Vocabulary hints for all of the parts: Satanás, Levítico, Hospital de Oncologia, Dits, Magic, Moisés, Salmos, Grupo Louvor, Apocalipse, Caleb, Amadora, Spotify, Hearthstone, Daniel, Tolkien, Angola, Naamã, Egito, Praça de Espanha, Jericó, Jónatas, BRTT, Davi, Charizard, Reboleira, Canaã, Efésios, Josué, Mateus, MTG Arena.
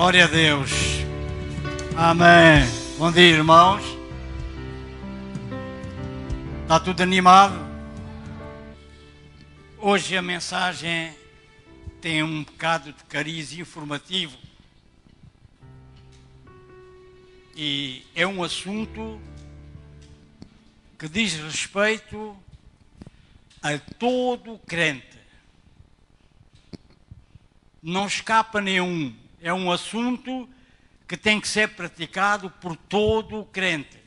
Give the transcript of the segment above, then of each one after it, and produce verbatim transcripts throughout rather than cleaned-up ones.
Glória a Deus. Amém. Bom dia, irmãos. Está tudo animado? Hoje a mensagem tem um bocado de cariz informativo. E é um assunto que diz respeito a todo crente. Não escapa nenhum. É um assunto que tem que ser praticado por todo o crente.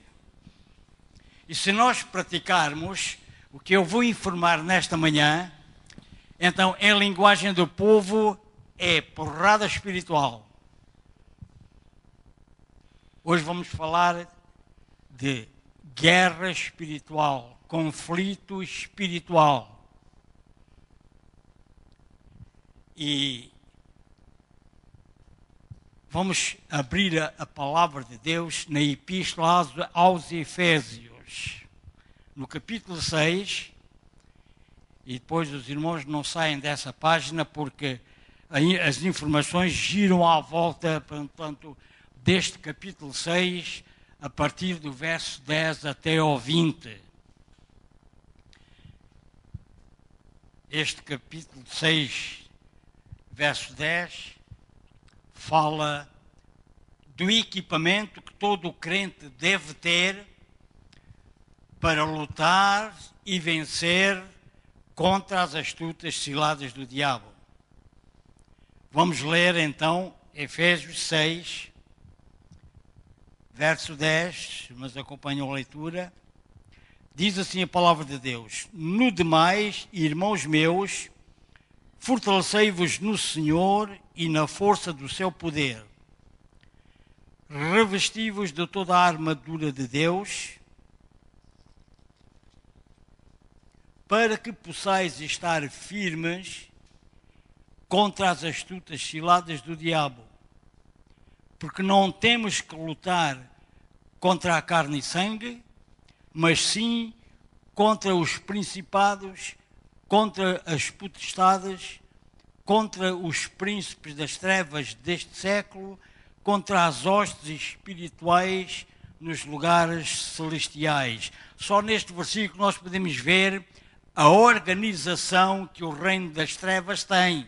E se nós praticarmos o que eu vou informar nesta manhã, então, em linguagem do povo, é porrada espiritual. Hoje vamos falar de guerra espiritual, conflito espiritual. E vamos abrir a, a palavra de Deus na Epístola aos, aos Efésios, no capítulo seis, e depois os irmãos não saem dessa página porque a, as informações giram à volta, portanto, deste capítulo seis, a partir do verso dez até ao vinte. Este capítulo seis, verso dez... fala do equipamento que todo crente deve ter para lutar e vencer contra as astutas ciladas do diabo. Vamos ler então Efésios seis, verso dez, mas acompanham a leitura. Diz assim a palavra de Deus: No demais, irmãos meus, fortalecei-vos no Senhor e na força do seu poder. Revesti-vos de toda a armadura de Deus, para que possais estar firmes contra as astutas ciladas do diabo. Porque não temos que lutar contra a carne e sangue, mas sim contra os principados, contra as potestades, contra os príncipes das trevas deste século, contra as hostes espirituais nos lugares celestiais. Só neste versículo nós podemos ver a organização que o reino das trevas tem.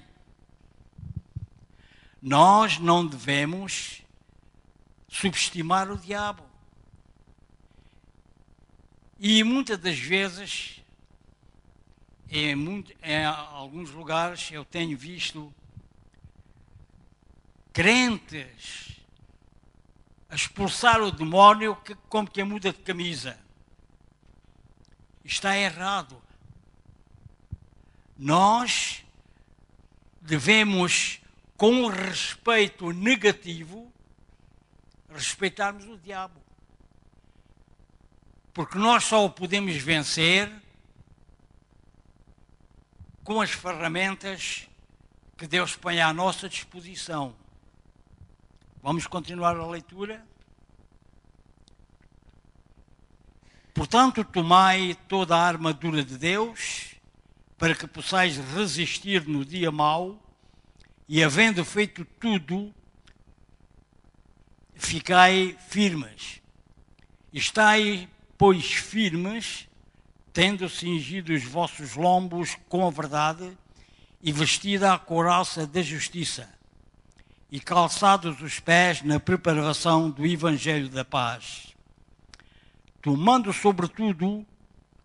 Nós não devemos subestimar o diabo. E muitas das vezes, Em, muito, em alguns lugares eu tenho visto crentes a expulsar o demónio que, como que muda de camisa. Está errado. Nós devemos, com respeito negativo, respeitarmos o diabo. Porque nós só o podemos vencer com as ferramentas que Deus põe à nossa disposição. Vamos continuar a leitura. Portanto, tomai toda a armadura de Deus, para que possais resistir no dia mau, e havendo feito tudo, ficai firmes. Estai, pois, firmes, tendo cingido os vossos lombos com a verdade e vestida a couraça da justiça e calçados os pés na preparação do Evangelho da Paz, tomando sobretudo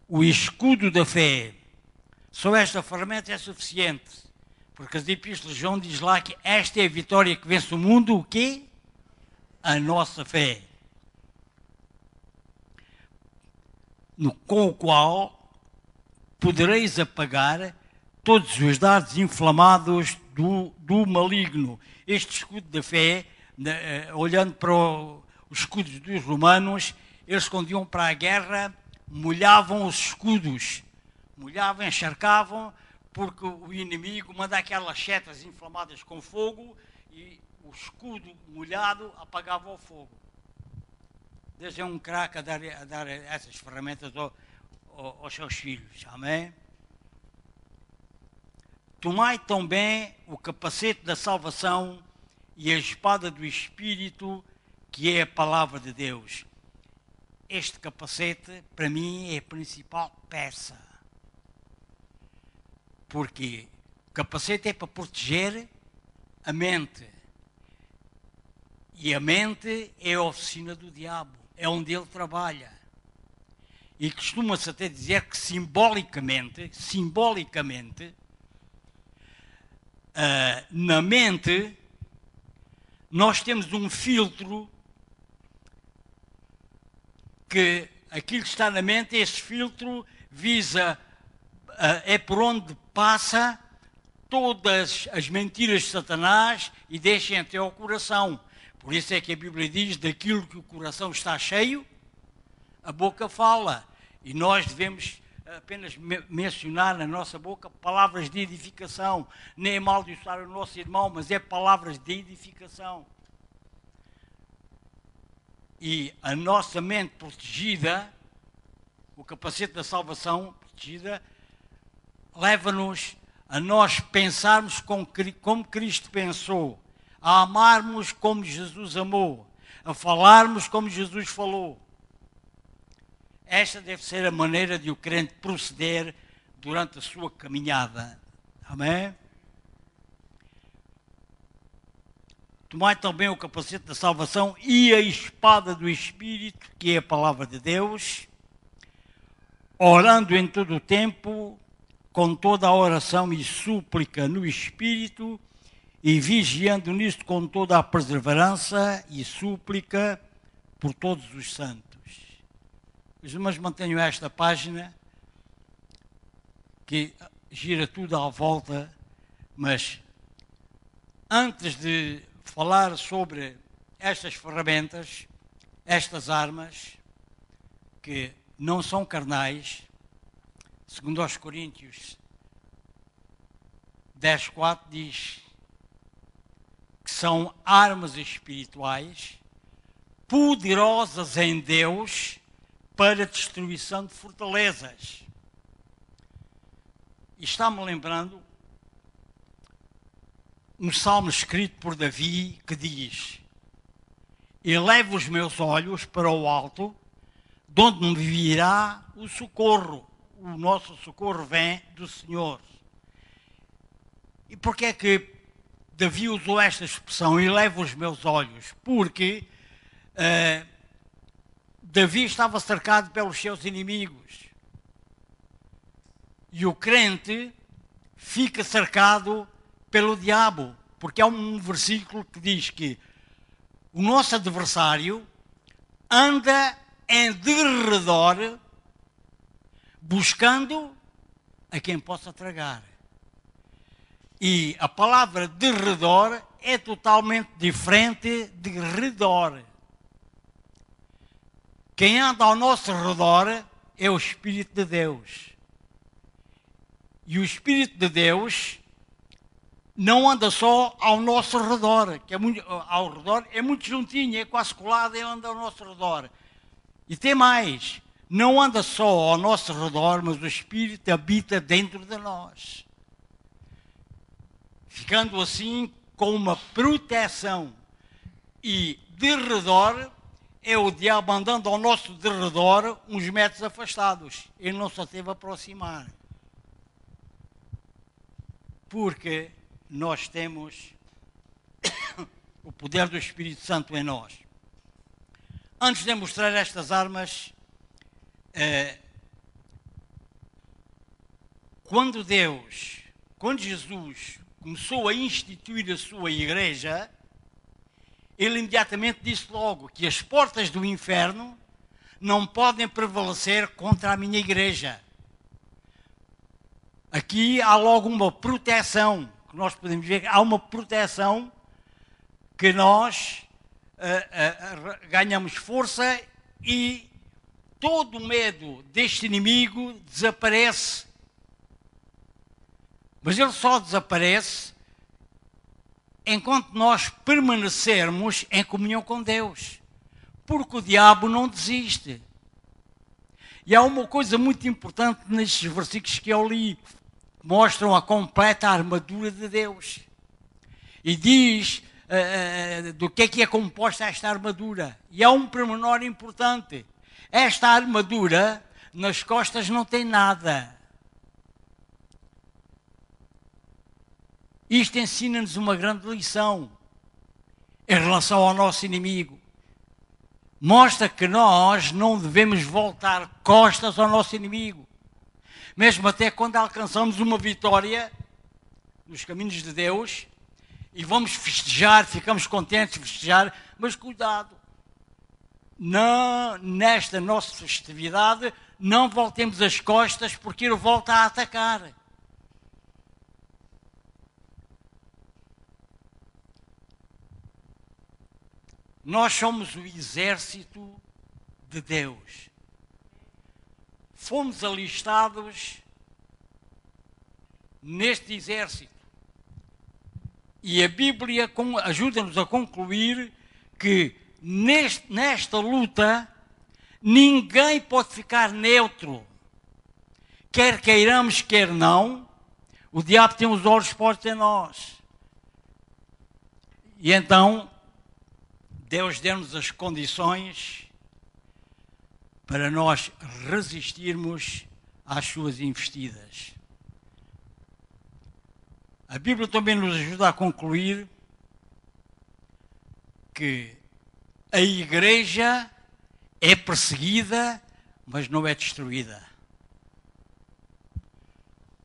o escudo da fé. Só esta ferramenta é suficiente, porque as epístolas de João diz lá que esta é a vitória que vence o mundo, o quê? A nossa fé. No, com o qual podereis apagar todos os dardos inflamados do, do maligno. Este escudo da fé, né, olhando para o, os escudos dos romanos, eles quando iam para a guerra, molhavam os escudos, molhavam, encharcavam, porque o inimigo manda aquelas setas inflamadas com fogo e o escudo molhado apagava o fogo. Deus é um craque a, a dar essas ferramentas ao, ao, aos seus filhos. Amém? Tomai também o capacete da salvação e a espada do Espírito, que é a palavra de Deus. Este capacete, para mim, é a principal peça. Porque o capacete é para proteger a mente. E a mente é a oficina do diabo, é onde ele trabalha. E costuma-se até dizer que simbolicamente, simbolicamente, uh, na mente, nós temos um filtro que aquilo que está na mente, esse filtro visa, uh, é por onde passa todas as mentiras de Satanás e deixa até ao coração. Por isso é que a Bíblia diz, daquilo que o coração está cheio, a boca fala. E nós devemos apenas mencionar na nossa boca palavras de edificação. Nem é maldiçar o nosso irmão, mas é palavras de edificação. E a nossa mente protegida, o capacete da salvação protegida, leva-nos a nós pensarmos como Cristo pensou, a amarmos como Jesus amou, a falarmos como Jesus falou. Esta deve ser a maneira de o crente proceder durante a sua caminhada. Amém? Tomai também o capacete da salvação e a espada do Espírito, que é a palavra de Deus, orando em todo o tempo, com toda a oração e súplica no Espírito, e vigiando nisto com toda a perseverança e súplica por todos os santos. Os irmãos, mantenho esta página, que gira tudo à volta, mas antes de falar sobre estas ferramentas, estas armas, que não são carnais, segundo aos Coríntios dez, quatro, diz que são armas espirituais, poderosas em Deus para destruição de fortalezas. E está-me lembrando um salmo escrito por Davi que diz: elevo os meus olhos para o alto, de onde me virá o socorro. O nosso socorro vem do Senhor. E porquê é que Davi usou esta expressão, elevo os meus olhos? Porque uh, Davi estava cercado pelos seus inimigos. E o crente fica cercado pelo diabo. Porque há um versículo que diz que o nosso adversário anda em derredor buscando a quem possa tragar. E a palavra de redor é totalmente diferente de redor. Quem anda ao nosso redor é o Espírito de Deus. E o Espírito de Deus não anda só ao nosso redor, que é muito, ao redor é muito juntinho, é quase colado, ele anda ao nosso redor. E tem mais, não anda só ao nosso redor, mas o Espírito habita dentro de nós, ficando assim com uma proteção. E derredor é o diabo andando ao nosso derredor uns metros afastados. Ele não se teve a aproximar. Porque nós temos o poder do Espírito Santo em nós. Antes de mostrar estas armas, eh, quando Deus, quando Jesus começou a instituir a sua igreja, ele imediatamente disse logo que as portas do inferno não podem prevalecer contra a minha igreja. Aqui há logo uma proteção, que nós podemos ver, há uma proteção que nós uh, uh, ganhamos força e todo o medo deste inimigo desaparece. Mas ele só desaparece enquanto nós permanecermos em comunhão com Deus. Porque o diabo não desiste. E há uma coisa muito importante nestes versículos que eu li. Mostram a completa armadura de Deus. E diz uh, uh, do que é que é composta esta armadura. E há um pormenor importante. Esta armadura, nas costas não tem nada. Isto ensina-nos uma grande lição em relação ao nosso inimigo. Mostra que nós não devemos voltar costas ao nosso inimigo. Mesmo até quando alcançamos uma vitória nos caminhos de Deus e vamos festejar, ficamos contentes de festejar, mas cuidado. Não, nesta nossa festividade, não voltemos as costas porque ele volta a atacar. Nós somos o exército de Deus. Fomos alistados neste exército. E a Bíblia ajuda-nos a concluir que neste, nesta luta ninguém pode ficar neutro. Quer queiramos, quer não, o diabo tem os olhos postos em nós. E então Deus deu-nos as condições para nós resistirmos às suas investidas. A Bíblia também nos ajuda a concluir que a igreja é perseguida, mas não é destruída.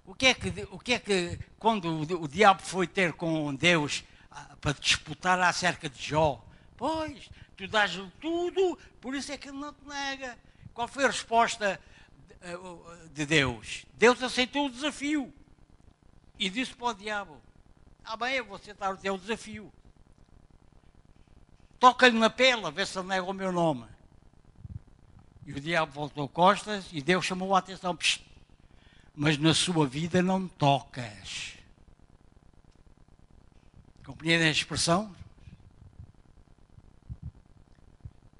O que é que, o que, é que quando o diabo foi ter com Deus para disputar acerca de Jó? Pois, tu dás-lhe tudo, por isso é que ele não te nega. Qual foi a resposta de Deus? Deus aceitou o desafio e disse para o diabo: ah bem, eu vou aceitar o teu desafio. Toca-lhe na pela, vê se ele nega o meu nome. E o diabo voltou costas e Deus chamou a atenção. Psst, mas na sua vida não tocas. Compreendem a expressão?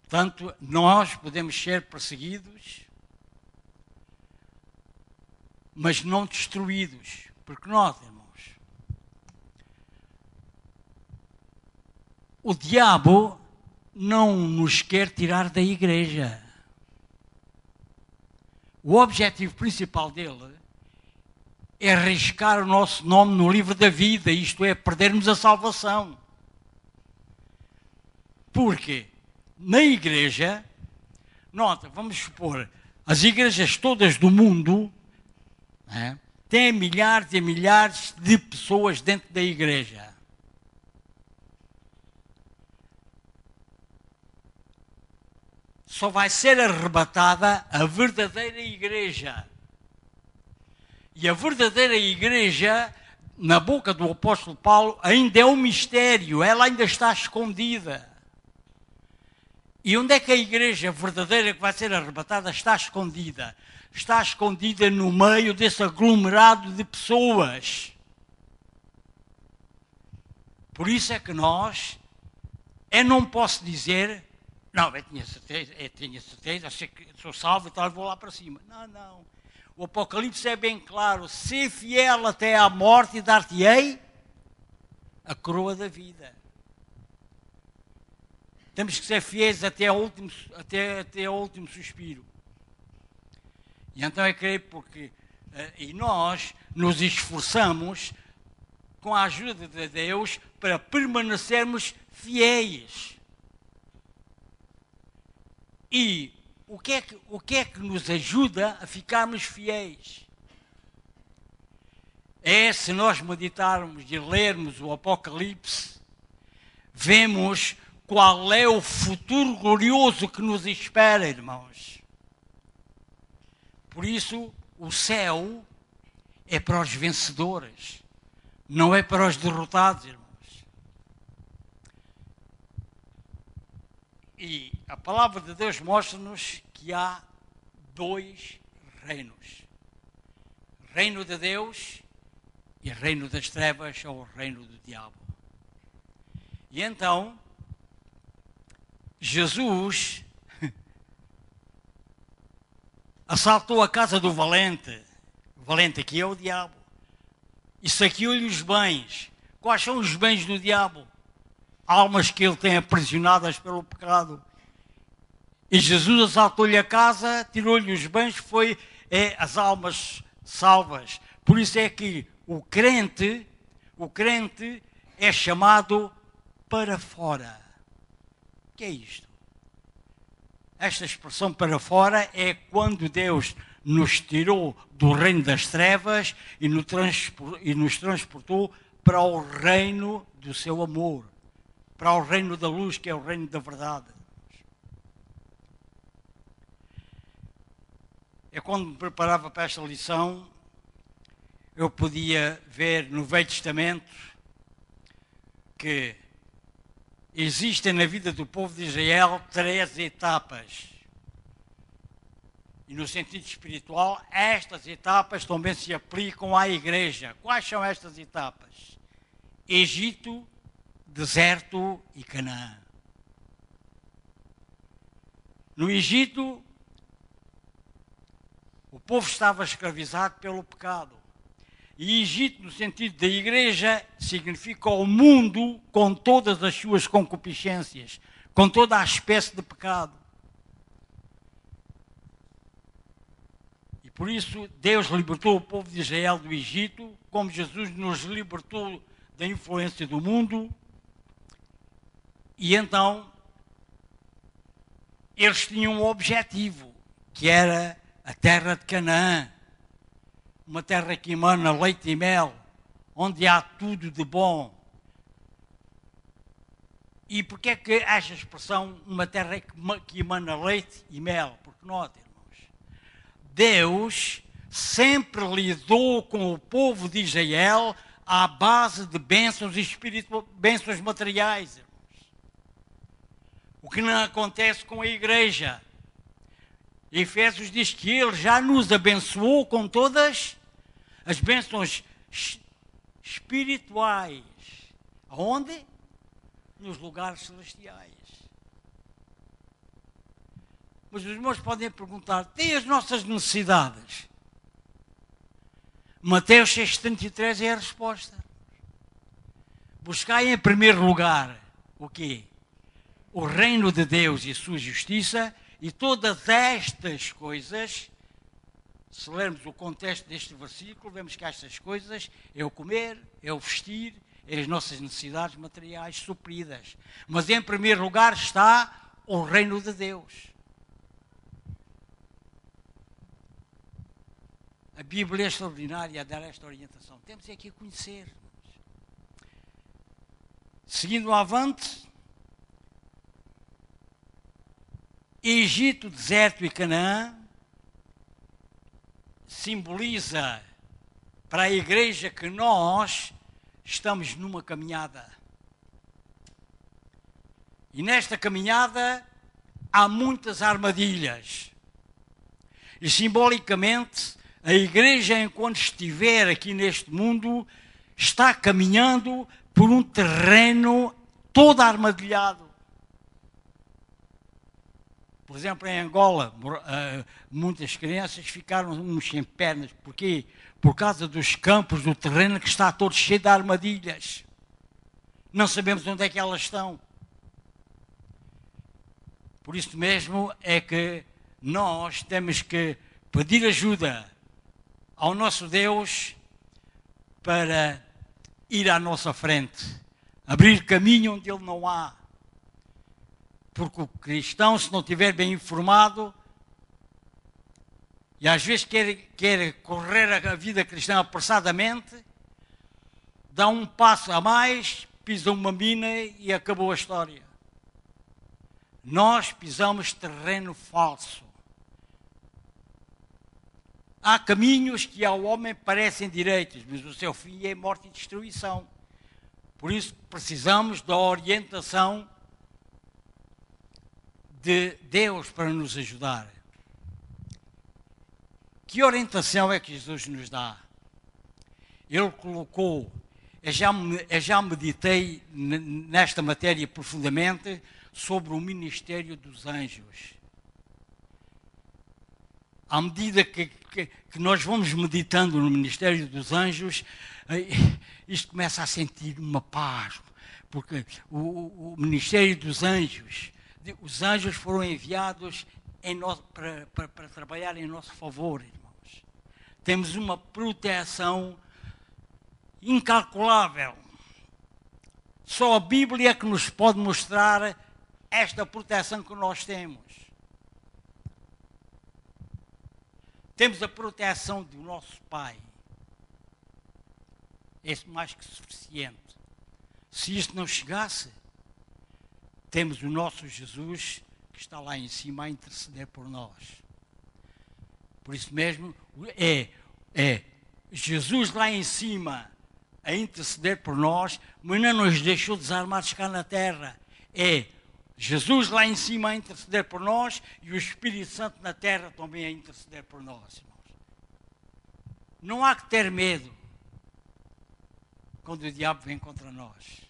Portanto, nós podemos ser perseguidos, mas não destruídos. Porque nós, irmãos, o diabo não nos quer tirar da igreja. O objetivo principal dele é arriscar o nosso nome no livro da vida, isto é, perdermos a salvação. Porquê? Na igreja, nota, vamos supor, as igrejas todas do mundo, né, têm milhares e milhares de pessoas dentro da igreja. Só vai ser arrebatada a verdadeira igreja. E a verdadeira igreja, na boca do apóstolo Paulo, ainda é um mistério, ela ainda está escondida. E onde é que a igreja verdadeira que vai ser arrebatada está escondida? Está escondida no meio desse aglomerado de pessoas. Por isso é que nós, eu não posso dizer, não, eu tinha certeza, eu tinha certeza, sou salvo e tal, vou lá para cima. Não, não. O Apocalipse é bem claro, ser fiel até à morte e dar-te-ei a coroa da vida. Temos que ser fiéis até ao último, até, até ao último suspiro. E então é creio porque e nós nos esforçamos com a ajuda de Deus para permanecermos fiéis. E o que é que, o que, é que nos ajuda a ficarmos fiéis? É se nós meditarmos e lermos o Apocalipse, vemos qual é o futuro glorioso que nos espera, irmãos. Por isso, o céu é para os vencedores, não é para os derrotados, irmãos. E a palavra de Deus mostra-nos que há dois reinos. Reino de Deus e reino das trevas, ou reino do diabo. E então Jesus assaltou a casa do valente, o valente aqui é o diabo, e saqueou-lhe os bens. Quais são os bens do diabo? almas que ele tem aprisionadas pelo pecado. E Jesus assaltou-lhe a casa, tirou-lhe os bens, foi é, as almas salvas. Por isso é que o crente, o crente é chamado para fora. O que é isto? Esta expressão para fora é quando Deus nos tirou do reino das trevas e nos transportou para o reino do seu amor, para o reino da luz, que é o reino da verdade. Eu, quando me preparava para esta lição, eu podia ver no Velho Testamento que existem na vida do povo de Israel três etapas. E no sentido espiritual, estas etapas também se aplicam à igreja. Quais são estas etapas? Egito, deserto e Canaã. No Egito, o povo estava escravizado pelo pecado. E Egito, no sentido da igreja, significa o mundo com todas as suas concupiscências, com toda a espécie de pecado. E por isso Deus libertou o povo de Israel do Egito, como Jesus nos libertou da influência do mundo. E então, eles tinham um objetivo, que era a terra de Canaã. Uma terra que emana leite e mel, onde há tudo de bom. E porquê é que esta expressão, uma terra que emana leite e mel? Porque notem, irmãos, Deus sempre lidou com o povo de Israel à base de bênçãos, espirituais, bênçãos materiais, irmãos. O que não acontece com a igreja. Efésios diz que Ele já nos abençoou com todas as bênçãos espirituais. Aonde? Nos lugares celestiais. Mas os irmãos podem perguntar, tem as nossas necessidades? Mateus seis, trinta e três é a resposta. Buscai em primeiro lugar o quê? O reino de Deus e a sua justiça. E todas estas coisas, se lermos o contexto deste versículo, vemos que estas coisas é o comer, é o vestir, é as nossas necessidades materiais supridas. Mas em primeiro lugar está o reino de Deus. A Bíblia é extraordinária a dar esta orientação. Temos é que a conhecer. Seguindo avante, Egito, deserto e Canaã simboliza para a igreja que nós estamos numa caminhada. E nesta caminhada há muitas armadilhas. E simbolicamente a igreja, enquanto estiver aqui neste mundo, está caminhando por um terreno todo armadilhado. Por exemplo, em Angola, muitas crianças ficaram uns sem pernas. Porquê? Por causa dos campos, do terreno que está todo cheio de armadilhas. Não sabemos onde é que elas estão. Por isso mesmo é que nós temos que pedir ajuda ao nosso Deus para ir à nossa frente. Abrir caminho onde Ele não há. Porque o cristão, se não estiver bem informado, e às vezes quer, quer correr a vida cristã apressadamente, dá um passo a mais, pisa uma mina e acabou a história. Nós pisamos terreno falso. Há caminhos que ao homem parecem direitos, mas o seu fim é morte e destruição. Por isso precisamos da orientação de Deus para nos ajudar. Que orientação é que Jesus nos dá? Ele colocou, eu já, eu já meditei nesta matéria profundamente, sobre o ministério dos anjos. À medida que, que, que nós vamos meditando no ministério dos anjos, isto começa a sentir uma paz. porque o, o, o ministério dos anjos, os anjos foram enviados para trabalhar em nosso favor, irmãos. Temos uma proteção incalculável. Só a Bíblia que nos pode mostrar esta proteção que nós temos. Temos a proteção do nosso Pai. Esse mais que suficiente. Se isto não chegasse, temos o nosso Jesus que está lá em cima a interceder por nós. Por isso mesmo, é, é Jesus lá em cima a interceder por nós, mas não nos deixou desarmados cá na terra. É Jesus lá em cima a interceder por nós e o Espírito Santo na terra também a interceder por nós, irmãos. Não há que ter medo quando o diabo vem contra nós.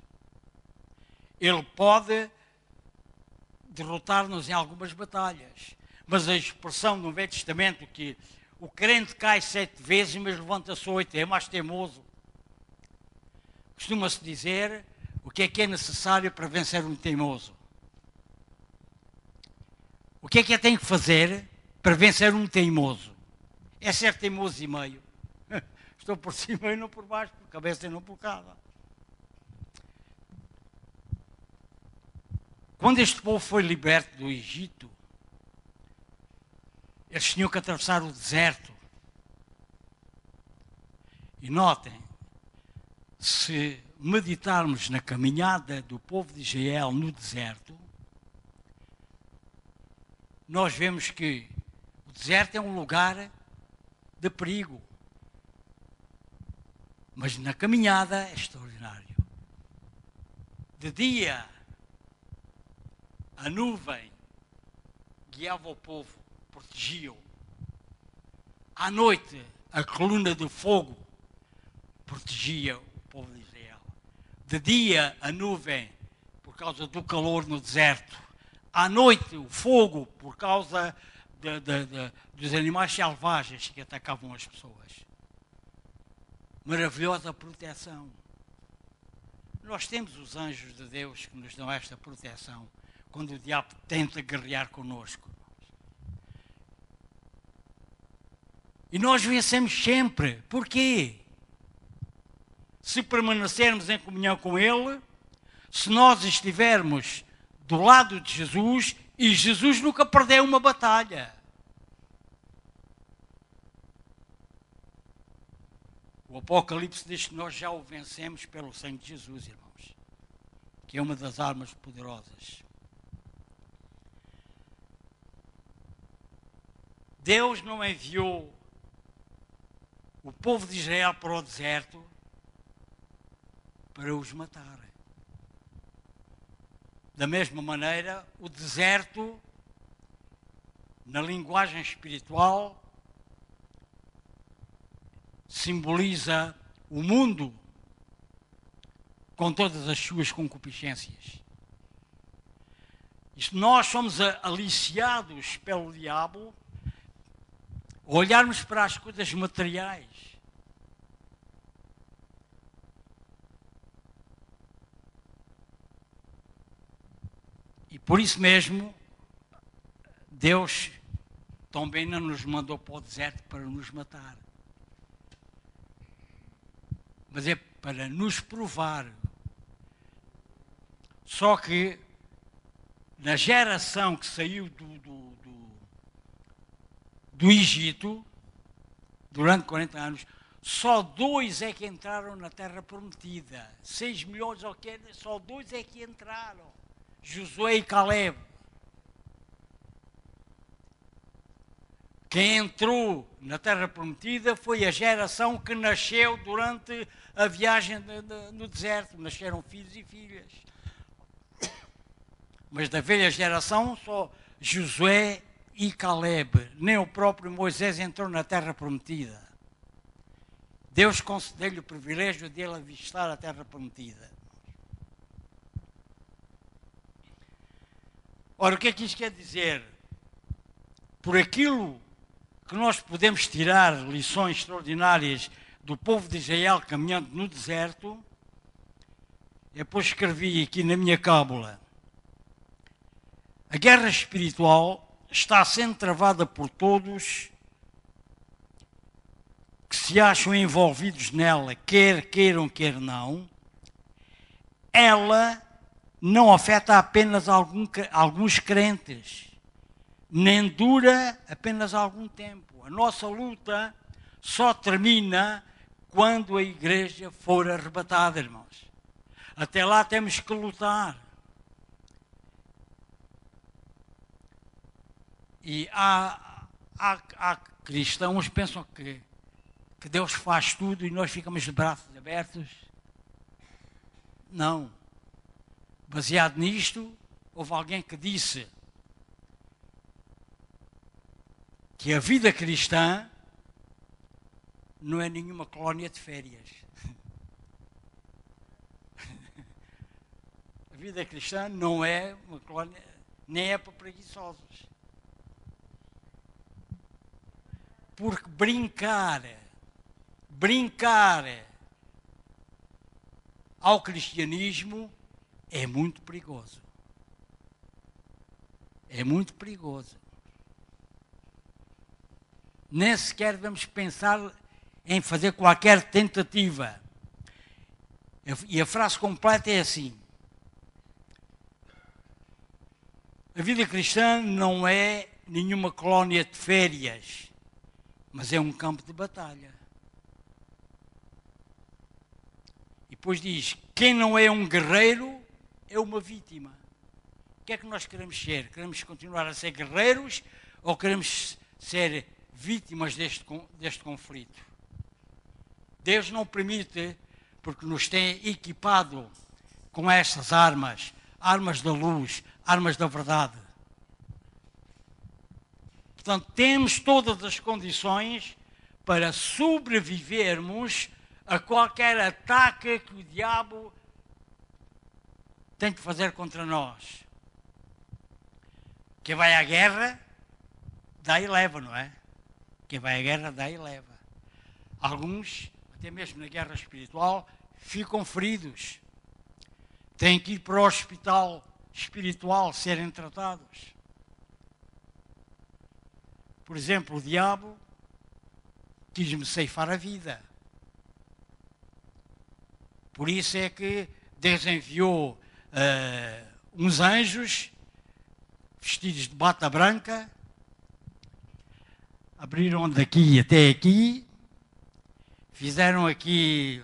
Ele pode derrotar-nos em algumas batalhas, mas a expressão no Velho Testamento que o crente cai sete vezes, mas levanta-se oito, é mais teimoso. Costuma-se dizer o que é que é necessário para vencer um teimoso. O que é que eu tenho que fazer para vencer um teimoso? É ser teimoso e meio. Estou por cima e não por baixo, por cabeça e não por cara. Quando este povo foi liberto do Egito, eles tinham que atravessar o deserto. E notem, se meditarmos na caminhada do povo de Israel no deserto, nós vemos que o deserto é um lugar de perigo. Mas na caminhada é extraordinário. De dia, a nuvem guiava o povo, protegia-o. À noite, a coluna de fogo protegia o povo de Israel. De dia, a nuvem, por causa do calor no deserto. À noite, o fogo, por causa de, de, de, dos animais selvagens que atacavam as pessoas. Maravilhosa proteção. Nós temos os anjos de Deus que nos dão esta proteção quando o diabo tenta guerrear conosco. E nós vencemos sempre. Porquê? Se permanecermos em comunhão com Ele, se nós estivermos do lado de Jesus, e Jesus nunca perdeu uma batalha. O Apocalipse diz que nós já o vencemos pelo sangue de Jesus, irmãos, que é uma das armas poderosas. Deus não enviou o povo de Israel para o deserto para os matar. Da mesma maneira, o deserto, na linguagem espiritual, simboliza o mundo com todas as suas concupiscências. E nós somos aliciados pelo diabo a olharmos para as coisas materiais. E por isso mesmo, Deus também não nos mandou para o deserto para nos matar. Mas é para nos provar. Só que na geração que saiu do, do, do, do Egito, durante quarenta anos, só dois é que entraram na Terra Prometida. Seis milhões, só dois é que entraram. Josué e Caleb. Quem entrou na Terra Prometida foi a geração que nasceu durante a viagem de, de, no deserto. Nasceram filhos e filhas. Mas da velha geração, só Josué e Caleb. Nem o próprio Moisés entrou na Terra Prometida. Deus concedeu-lhe o privilégio de ele avistar a Terra Prometida. Ora, o que é que isto quer dizer? Por aquilo que nós podemos tirar lições extraordinárias do povo de Israel caminhando no deserto, Depois escrevi aqui na minha cábula. A guerra espiritual está sendo travada por todos que se acham envolvidos nela, quer queiram, quer não. Ela não afeta apenas algum, alguns crentes, nem dura apenas algum tempo. A nossa luta só termina quando a igreja for arrebatada, irmãos. Até lá temos que lutar. E há, há, há cristãos que pensam que, que Deus faz tudo e nós ficamos de braços abertos. Não. Baseado nisto, houve alguém que disse que a vida cristã não é nenhuma colónia de férias. A vida cristã não é uma colónia, nem é para preguiçosos. Porque brincar, brincar ao cristianismo é muito perigoso. É muito perigoso. Nem sequer vamos pensar em fazer qualquer tentativa. E a frase completa é assim: a vida cristã não é nenhuma colónia de férias, mas é um campo de batalha. E depois diz, quem não é um guerreiro é uma vítima. O que é que nós queremos ser? Queremos continuar a ser guerreiros ou queremos ser vítimas deste, deste conflito? Deus não permite, porque nos tem equipado com estas armas, armas da luz, armas da verdade. Portanto, temos todas as condições para sobrevivermos a qualquer ataque que o diabo tem que fazer contra nós. Quem vai à guerra, dá e leva, não é? Quem vai à guerra, dá e leva. Alguns, até mesmo na guerra espiritual, ficam feridos. Têm que ir para o hospital espiritual serem tratados. Por exemplo, o diabo quis-me ceifar a vida. Por isso é que Deus enviou uh, uns anjos vestidos de bata branca, abriram daqui até aqui, fizeram aqui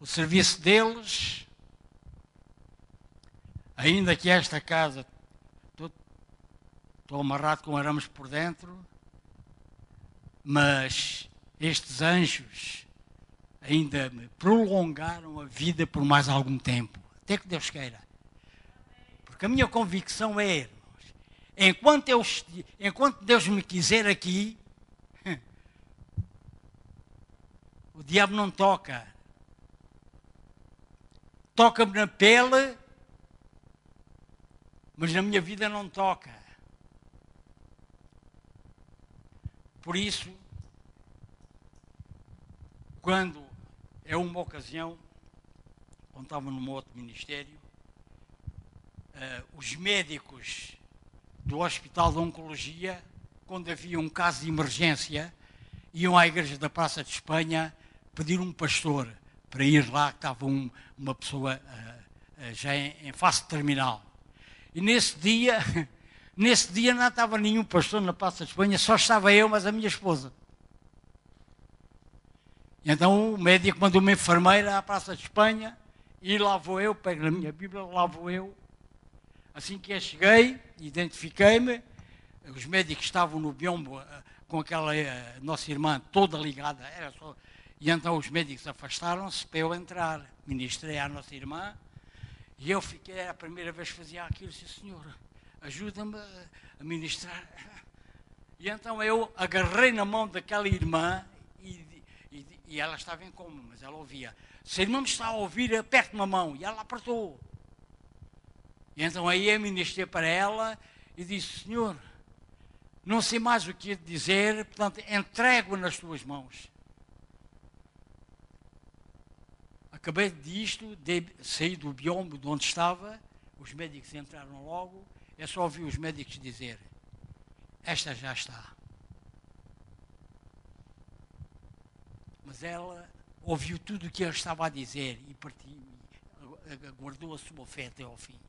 o serviço deles, ainda que esta casa, estou amarrado com arames por dentro, mas estes anjos ainda me prolongaram a vida por mais algum tempo, até que Deus queira. Porque a minha convicção é, irmãos, enquanto, eu, enquanto Deus me quiser aqui, o diabo não toca. Toca-me na pele, mas na minha vida não toca. Por isso, quando é uma ocasião, quando estava num outro ministério, uh, os médicos do Hospital de Oncologia, quando havia um caso de emergência, iam à igreja da Praça de Espanha pedir um pastor para ir lá, que estava um, uma pessoa uh, uh, já em, em fase terminal. E nesse dia, nesse dia não estava nenhum pastor na Praça de Espanha, só estava eu, mas a minha esposa. Então o médico mandou uma enfermeira à Praça de Espanha e lá vou eu, pego na minha Bíblia, lá vou eu. Assim que eu cheguei, identifiquei-me, os médicos estavam no biombo com aquela uh, nossa irmã toda ligada, era só... E então os médicos afastaram-se para eu entrar, ministrei à nossa irmã e eu fiquei, era a primeira vez que fazia aquilo, disse, Senhor, ajuda-me a ministrar. E então eu agarrei na mão daquela irmã. E, e ela estava em coma, mas ela ouvia. Se a irmã me está a ouvir, aperte-me a mão. E ela apertou. E então aí eu ministrei para ela e disse, Senhor, não sei mais o que dizer, portanto, entrego-a nas tuas mãos. A Acabei disto, dei, saí do biombo de onde estava, os médicos entraram logo, eu só ouvi os médicos dizer, esta já está. Mas ela ouviu tudo o que eu estava a dizer e partiu, guardou a sua fé até ao fim.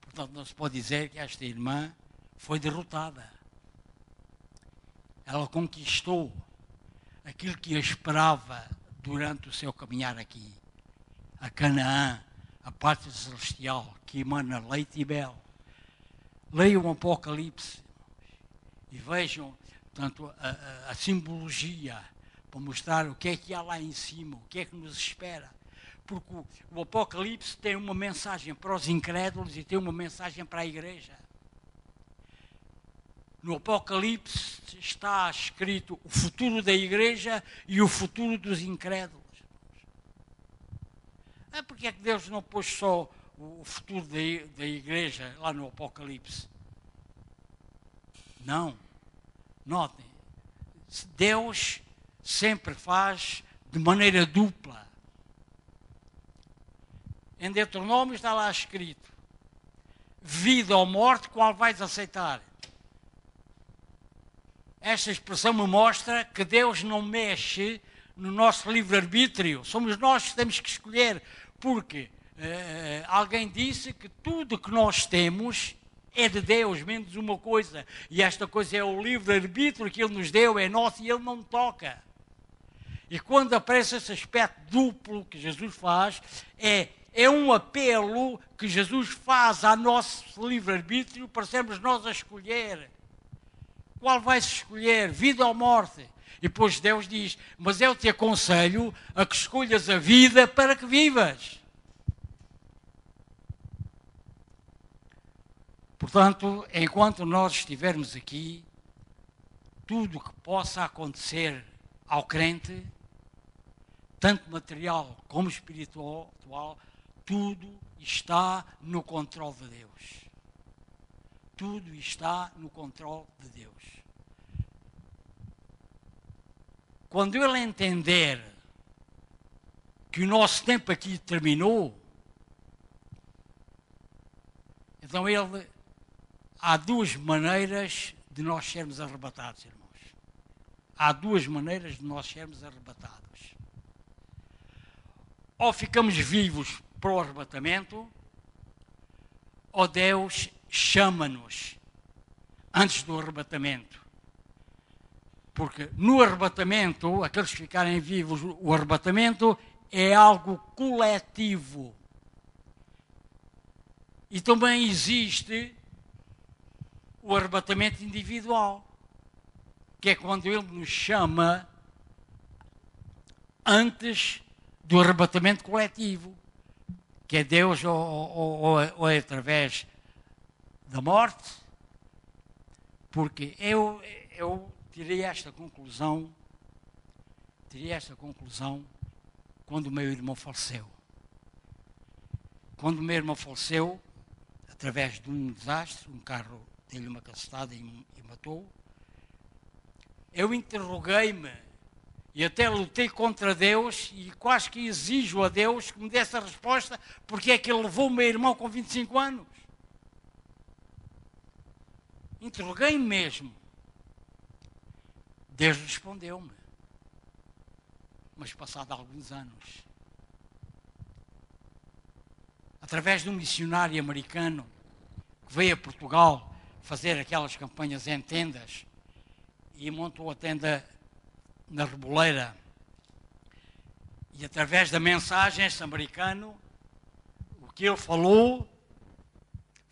Portanto, não se pode dizer que esta irmã foi derrotada. Ela conquistou aquilo que a esperava durante o seu caminhar aqui. A Canaã, a parte celestial que emana leite e mel. Leiam o Apocalipse e vejam, portanto, a, a, a simbologia para mostrar o que é que há lá em cima, o que é que nos espera. Porque o, o Apocalipse tem uma mensagem para os incrédulos e tem uma mensagem para a igreja. No Apocalipse está escrito o futuro da igreja e o futuro dos incrédulos. Ah, porque é que Deus não pôs só o futuro da, da igreja lá no Apocalipse? Não. Notem, Deus sempre faz de maneira dupla. Em Deuteronômio está lá escrito, vida ou morte, qual vais aceitar? Esta expressão me mostra que Deus não mexe no nosso livre-arbítrio. Somos nós que temos que escolher, porque eh, alguém disse que tudo que nós temos é de Deus, menos uma coisa. E esta coisa é o livre-arbítrio que Ele nos deu, é nosso e Ele não toca. E quando aparece esse aspecto duplo que Jesus faz, é, é um apelo que Jesus faz ao nosso livre-arbítrio para sermos nós a escolher. Qual vai-se escolher, vida ou morte? E depois Deus diz, mas eu te aconselho a que escolhas a vida para que vivas. Portanto, enquanto nós estivermos aqui, tudo que possa acontecer ao crente, tanto material como espiritual, tudo está no controle de Deus. Tudo está no controle de Deus. Quando ele entender que o nosso tempo aqui terminou, então ele, há duas maneiras de nós sermos arrebatados, irmãos. Há duas maneiras de nós sermos arrebatados. Ou ficamos vivos para o arrebatamento, ou Deus chama-nos antes do arrebatamento, porque no arrebatamento, aqueles que ficarem vivos, o arrebatamento é algo coletivo e também existe o arrebatamento individual, que é quando Ele nos chama antes do arrebatamento coletivo, que é Deus ou, ou, ou, ou é através da morte, porque eu, eu tirei esta conclusão, tirei esta conclusão quando o meu irmão faleceu. Quando o meu irmão faleceu, através de um desastre, um carro deu-lhe uma cacetada e, e matou, eu interroguei-me e até lutei contra Deus e quase que exijo a Deus que me desse a resposta, porque é que ele levou o meu irmão com vinte e cinco anos. Interroguei-me mesmo. Deus respondeu-me. Mas passado alguns anos. Através de um missionário americano que veio a Portugal fazer aquelas campanhas em tendas e montou a tenda na Reboleira. E através da mensagem, este americano, o que ele falou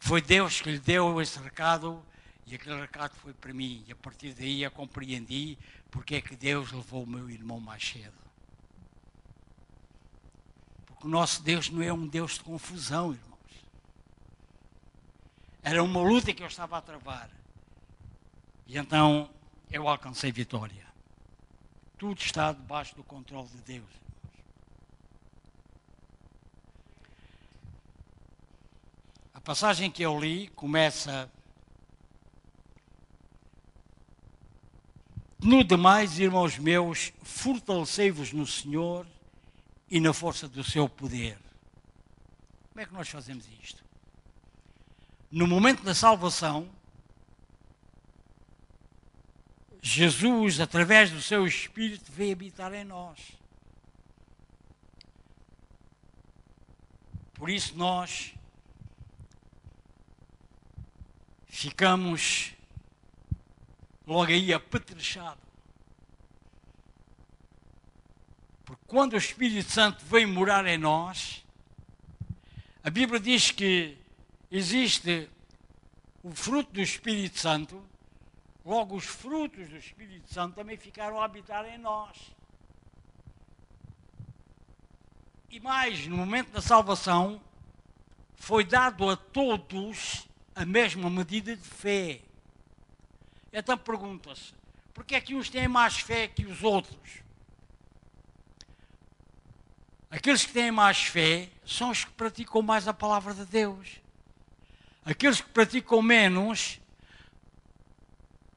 foi Deus que lhe deu esse recado. E aquele recado foi para mim, e a partir daí eu compreendi porque é que Deus levou o meu irmão mais cedo. Porque o nosso Deus não é um Deus de confusão, irmãos. Era uma luta que eu estava a travar. E então eu alcancei vitória. Tudo está debaixo do controle de Deus, irmãos. A passagem que eu li começa... No demais, irmãos meus, fortalecei-vos no Senhor e na força do seu poder. Como é que nós fazemos isto? No momento da salvação, Jesus, através do seu Espírito, veio habitar em nós. Por isso nós ficamos logo aí apetrechados. Porque quando o Espírito Santo vem morar em nós, a Bíblia diz que existe o fruto do Espírito Santo, logo os frutos do Espírito Santo também ficaram a habitar em nós. E mais, no momento da salvação, foi dado a todos a mesma medida de fé. Então pergunta-se, porque é que uns têm mais fé que os outros? Aqueles que têm mais fé são os que praticam mais a palavra de Deus. Aqueles que praticam menos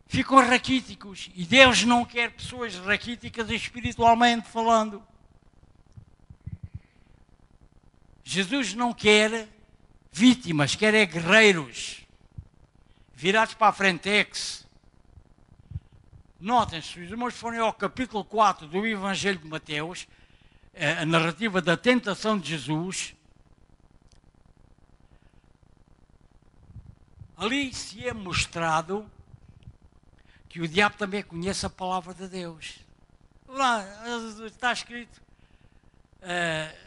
ficam raquíticos. E Deus não quer pessoas raquíticas espiritualmente falando. Jesus não quer vítimas, quer é guerreiros, virados para a frente. Ex. Notem-se, se os irmãos forem ao capítulo quatro do Evangelho de Mateus, a narrativa da tentação de Jesus, ali se é mostrado que o diabo também conhece a palavra de Deus. Lá está escrito... Uh,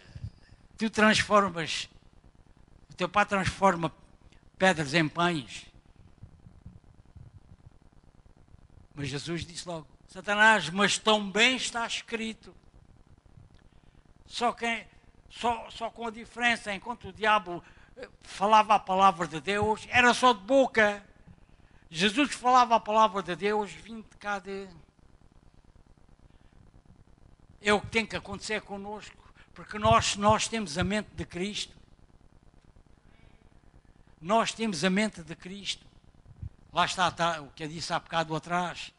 Tu transformas, o teu pai transforma pedras em pães. Mas Jesus disse logo, Satanás, mas tão bem está escrito. Só, quem, só, só com a diferença, enquanto o diabo falava a palavra de Deus, era só de boca. Jesus falava a palavra de Deus, vindo de cá de... É o que tem que acontecer connosco. Porque nós, nós temos a mente de Cristo. Nós temos a mente de Cristo. Lá está, está o que eu disse há bocado atrás.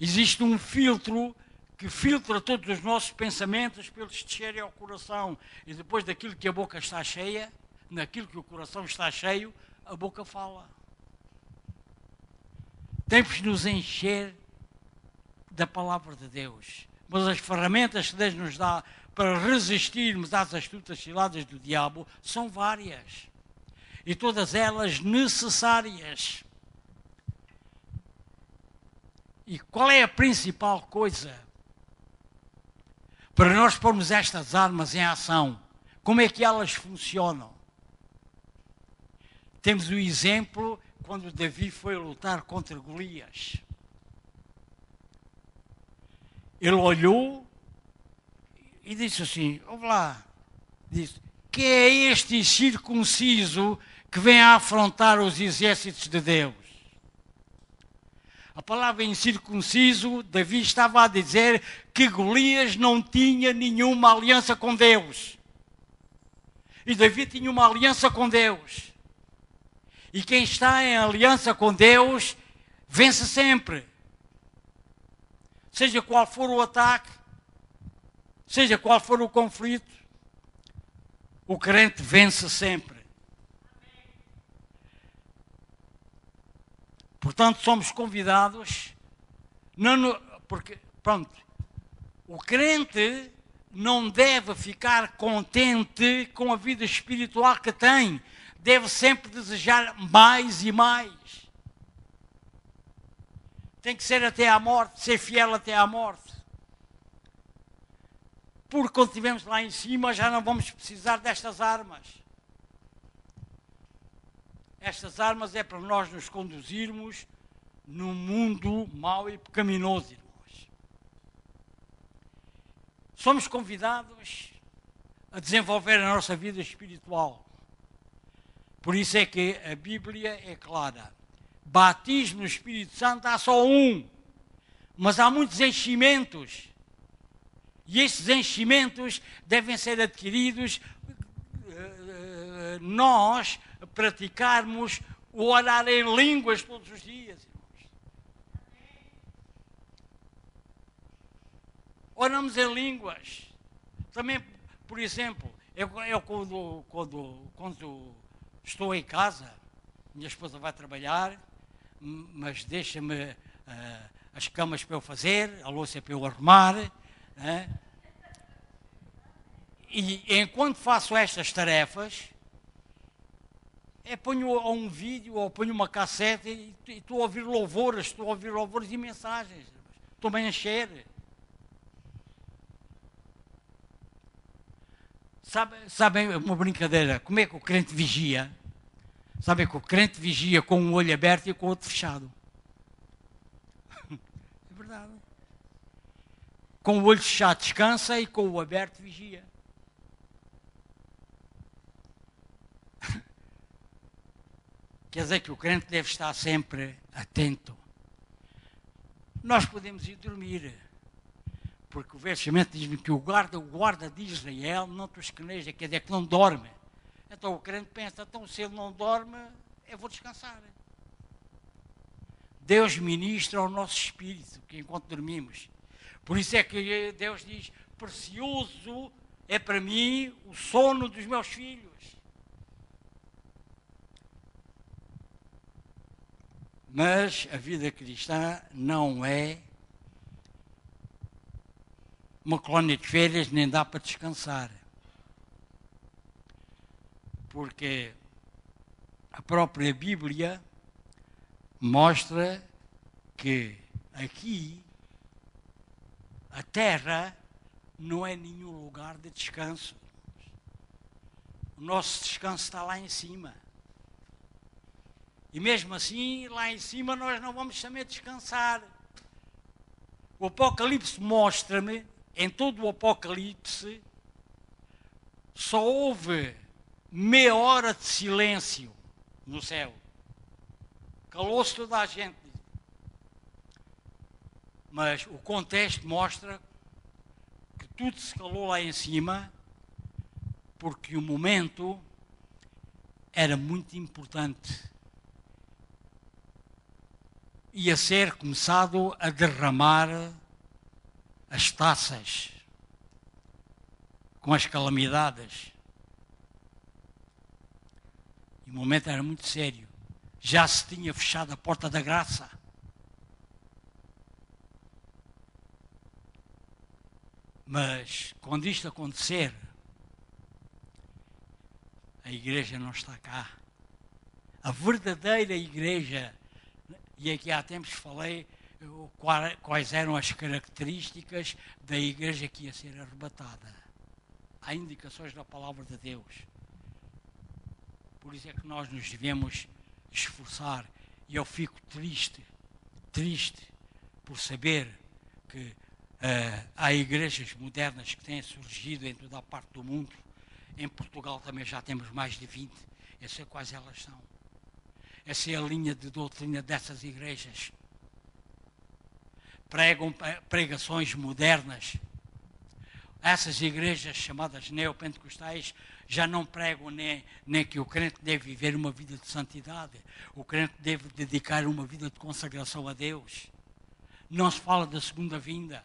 Existe um filtro que filtra todos os nossos pensamentos para eles descerem ao coração. E depois daquilo que a boca está cheia, naquilo que o coração está cheio, a boca fala. Temos de nos encher da palavra de Deus. Mas as ferramentas que Deus nos dá para resistirmos às astutas ciladas do diabo, são várias. E todas elas necessárias. E qual é a principal coisa? Para nós pormos estas armas em ação, como é que elas funcionam? Temos o exemplo quando Davi foi lutar contra Golias. Ele olhou e disse assim, ouve lá, disse, que é este circunciso que vem a afrontar os exércitos de Deus? A palavra incircunciso, Davi estava a dizer que Golias não tinha nenhuma aliança com Deus. E Davi tinha uma aliança com Deus. E quem está em aliança com Deus, vence sempre. Seja qual for o ataque, seja qual for o conflito, o crente vence sempre. Portanto, somos convidados, não no, porque, pronto, o crente não deve ficar contente com a vida espiritual que tem, deve sempre desejar mais e mais. Tem que ser até à morte, ser fiel até à morte. Porque quando estivermos lá em cima, já não vamos precisar destas armas. Estas armas é para nós nos conduzirmos num mundo mau e pecaminoso, irmãos. Somos convidados a desenvolver a nossa vida espiritual. Por isso é que a Bíblia é clara. Batismo no Espírito Santo há só um, mas há muitos enchimentos. E estes enchimentos devem ser adquiridos nós praticarmos o orar em línguas todos os dias, irmãos. Oramos em línguas. Também Por exemplo, eu, eu quando, quando, quando estou em casa, minha esposa vai trabalhar, mas deixa-me uh, as camas para eu fazer, a louça para eu arrumar, né? E enquanto faço estas tarefas, eu ponho um vídeo ou ponho uma cassete e estou a ouvir louvores, estou a ouvir louvores e mensagens, estou-me a encher. Sabem, sabe uma brincadeira, como é que o crente vigia? Sabem que o crente vigia com um olho aberto e com o outro fechado. É verdade. Com o olho fechado descansa e com o aberto vigia. Quer dizer que o crente deve estar sempre atento. Nós podemos ir dormir, porque o versículo diz-me que o guarda, o guarda de Israel não tosqueneja, quer dizer que não dorme. Então o crente pensa, então se ele não dorme, eu vou descansar. Deus ministra ao nosso espírito, que enquanto dormimos. Por isso é que Deus diz, precioso é para mim o sono dos meus filhos. Mas a vida cristã não é uma colónia de férias, nem dá para descansar. Porque a própria Bíblia mostra que aqui a terra não é nenhum lugar de descanso. O nosso descanso está lá em cima. E mesmo assim, lá em cima nós não vamos saber descansar. O Apocalipse mostra-me, em todo o Apocalipse, só houve meia hora de silêncio no céu. Calou-se toda a gente. Mas o contexto mostra que tudo se calou lá em cima, porque o momento era muito importante. Ia ser começado a derramar as taças com as calamidades. E o momento era muito sério. Já se tinha fechado a porta da graça. Mas, quando isto acontecer, a igreja não está cá. A verdadeira igreja, e aqui há tempos falei quais eram as características da igreja que ia ser arrebatada. Há indicações da palavra de Deus. Por isso é que nós nos devemos esforçar. E eu fico triste, triste, por saber que uh, há igrejas modernas que têm surgido em toda a parte do mundo. Em Portugal também já temos mais de vinte. Eu sei quais elas são. Essa é a linha de doutrina dessas igrejas. Pregam pregações modernas. Essas igrejas chamadas neopentecostais já não pregam nem, nem que o crente deve viver uma vida de santidade. O crente deve dedicar uma vida de consagração a Deus. Não se fala da segunda vinda.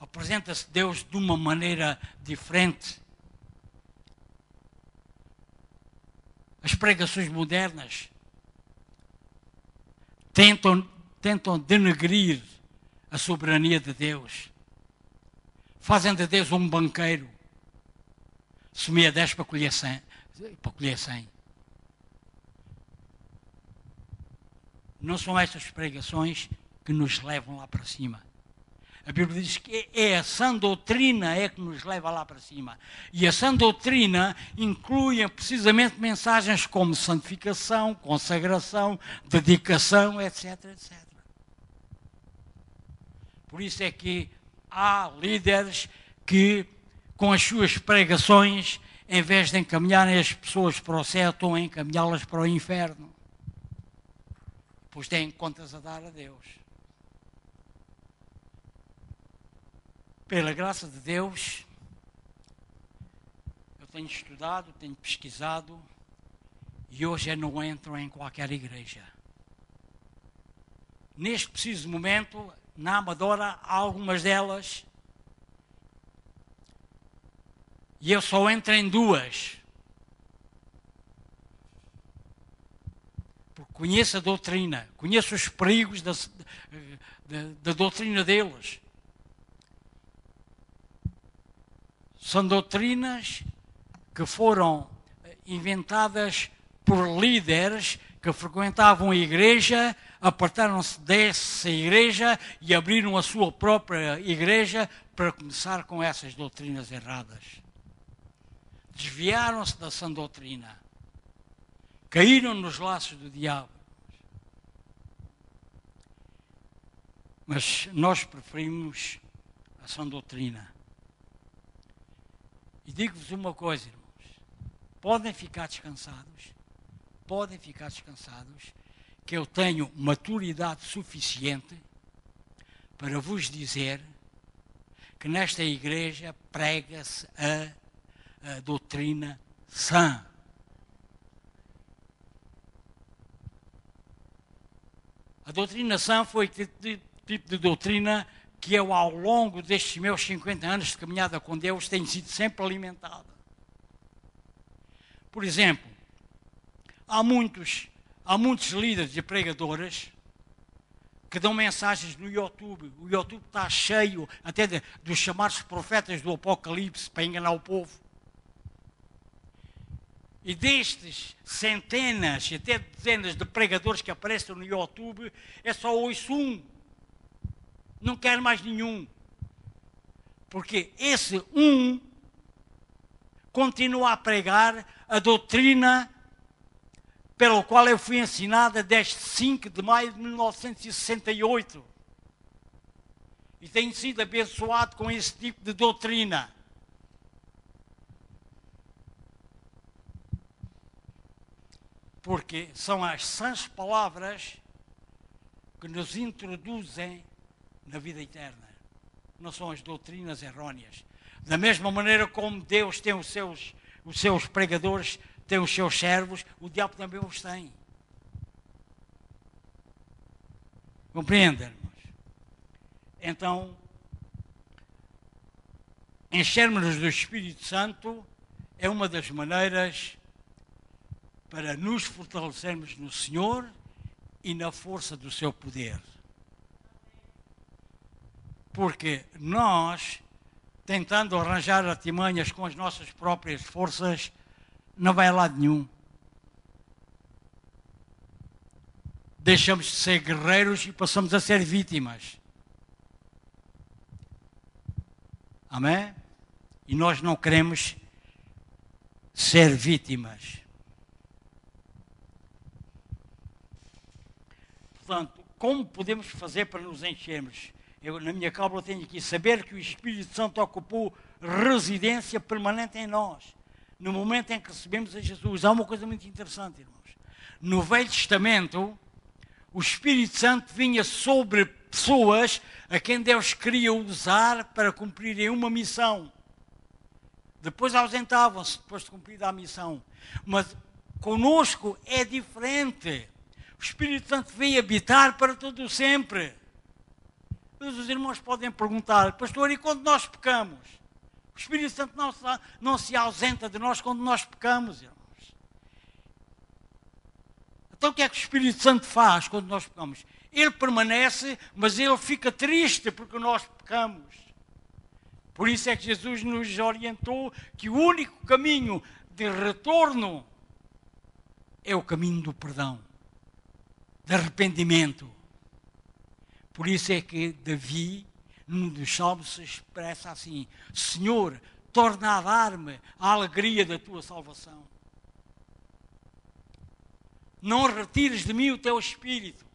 Apresenta-se Deus de uma maneira diferente. As pregações modernas tentam, tentam denegrir a soberania de Deus. Fazem de Deus um banqueiro. Semeia dez para colher cem. Não são estas pregações que nos levam lá para cima. A Bíblia diz que é a sã doutrina é que nos leva lá para cima. E a sã doutrina inclui precisamente mensagens como santificação, consagração, dedicação, etcétera, etcétera. Por isso é que há líderes que, com as suas pregações, em vez de encaminharem as pessoas para o céu, estão a encaminhá-las para o inferno. Pois têm contas a dar a Deus. Pela graça de Deus, eu tenho estudado, tenho pesquisado, e hoje eu não entro em qualquer igreja. Neste preciso momento, na Amadora, há algumas delas E eu só entro em duas. Porque conheço a doutrina, conheço os perigos da, da, da doutrina deles. São doutrinas que foram inventadas por líderes que frequentavam a igreja, apartaram-se dessa igreja e abriram a sua própria igreja para começar com essas doutrinas erradas. Desviaram-se da sã doutrina. Caíram nos laços do diabo. Mas nós preferimos a sã doutrina. E digo-vos uma coisa, irmãos. Podem ficar descansados. Podem ficar descansados. Que eu tenho maturidade suficiente para vos dizer que nesta igreja prega-se a A doutrina sã. A doutrina sã foi o tipo de doutrina que eu, ao longo destes meus cinquenta anos de caminhada com Deus, tenho sido sempre alimentada. Por exemplo, há muitos, há muitos líderes e pregadores que dão mensagens no YouTube. O YouTube está cheio até de, dos chamados profetas do Apocalipse para enganar o povo. E destes centenas e até dezenas de pregadores que aparecem no YouTube, é só ouço um. Não quero mais nenhum. Porque esse um continua a pregar a doutrina pela qual eu fui ensinada desde cinco de maio de mil novecentos e sessenta e oito. E tenho sido abençoado com esse tipo de doutrina. Porque são as sãs palavras que nos introduzem na vida eterna. Não são as doutrinas erróneas. Da mesma maneira como Deus tem os seus, os seus pregadores, tem os seus servos, o diabo também os tem. Compreendem, irmãos? Então, enchermos-nos do Espírito Santo é uma das maneiras para nos fortalecermos no Senhor e na força do seu poder. Porque nós, tentando arranjar artimanhas com as nossas próprias forças, não vai a lado nenhum. Deixamos de ser guerreiros e passamos a ser vítimas. Amém? E nós não queremos ser vítimas. Portanto, como podemos fazer para nos enchermos? Eu, na minha cábula, tenho aqui saber que o Espírito Santo ocupou residência permanente em nós, no momento em que recebemos a Jesus. Há uma coisa muito interessante, irmãos. No Velho Testamento, o Espírito Santo vinha sobre pessoas a quem Deus queria usar para cumprirem uma missão. Depois ausentavam-se, depois de cumprida a missão. Mas conosco é diferente. O Espírito Santo veio habitar para todo o sempre. Mas os irmãos podem perguntar: pastor, e quando nós pecamos? O Espírito Santo não se, não se ausenta de nós quando nós pecamos, irmãos. Então o que é que o Espírito Santo faz quando nós pecamos? Ele permanece, mas ele fica triste porque nós pecamos. Por isso é que Jesus nos orientou que o único caminho de retorno é o caminho do perdão, de arrependimento. Por isso é que Davi, num dos Salmos, se expressa assim: Senhor, torna a dar-me a alegria da tua salvação. Não retires de mim o teu espírito.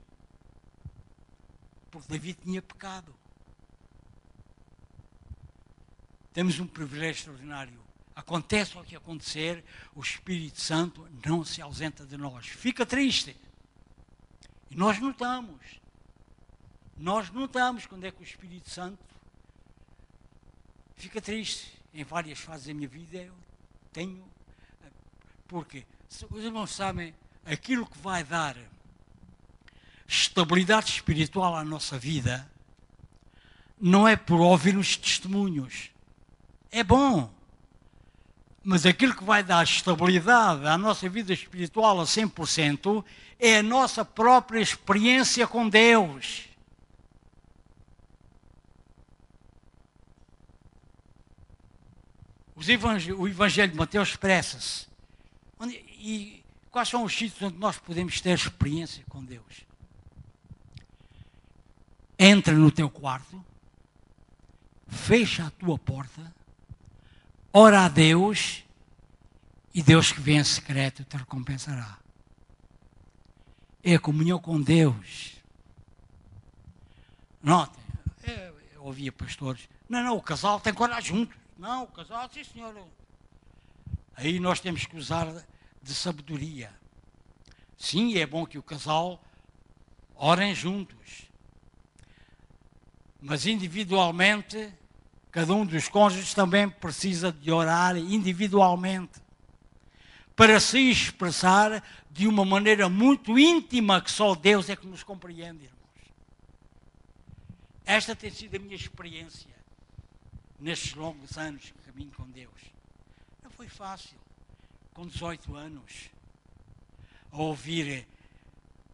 Porque Davi tinha pecado. Temos um privilégio extraordinário. Acontece o que acontecer, o Espírito Santo não se ausenta de nós. Fica triste. E nós notamos, nós notamos quando é que o Espírito Santo fica triste. Em várias fases da minha vida eu tenho, porque os irmãos sabem, aquilo que vai dar estabilidade espiritual à nossa vida não é por ouvirmos testemunhos. É bom, Mas aquilo que vai dar estabilidade à nossa vida espiritual a cem por cento é a nossa própria experiência com Deus. Os evang- o Evangelho de Mateus expressa-se. Onde, e quais são os sítios onde nós podemos ter experiência com Deus? Entra no teu quarto, fecha a tua porta, ora a Deus, e Deus que vem em secreto te recompensará. É a comunhão com Deus. Notem, eu ouvia pastores, não, não, o casal tem que orar juntos. Não, o casal, sim senhor. Aí nós temos que usar de sabedoria. Sim, é bom que o casal orem juntos. Mas individualmente, cada um dos cônjuges também precisa de orar individualmente para se expressar de uma maneira muito íntima que só Deus é que nos compreende, irmãos. Esta tem sido a minha experiência nestes longos anos que caminho com Deus. Não foi fácil, com dezoito anos, a ouvir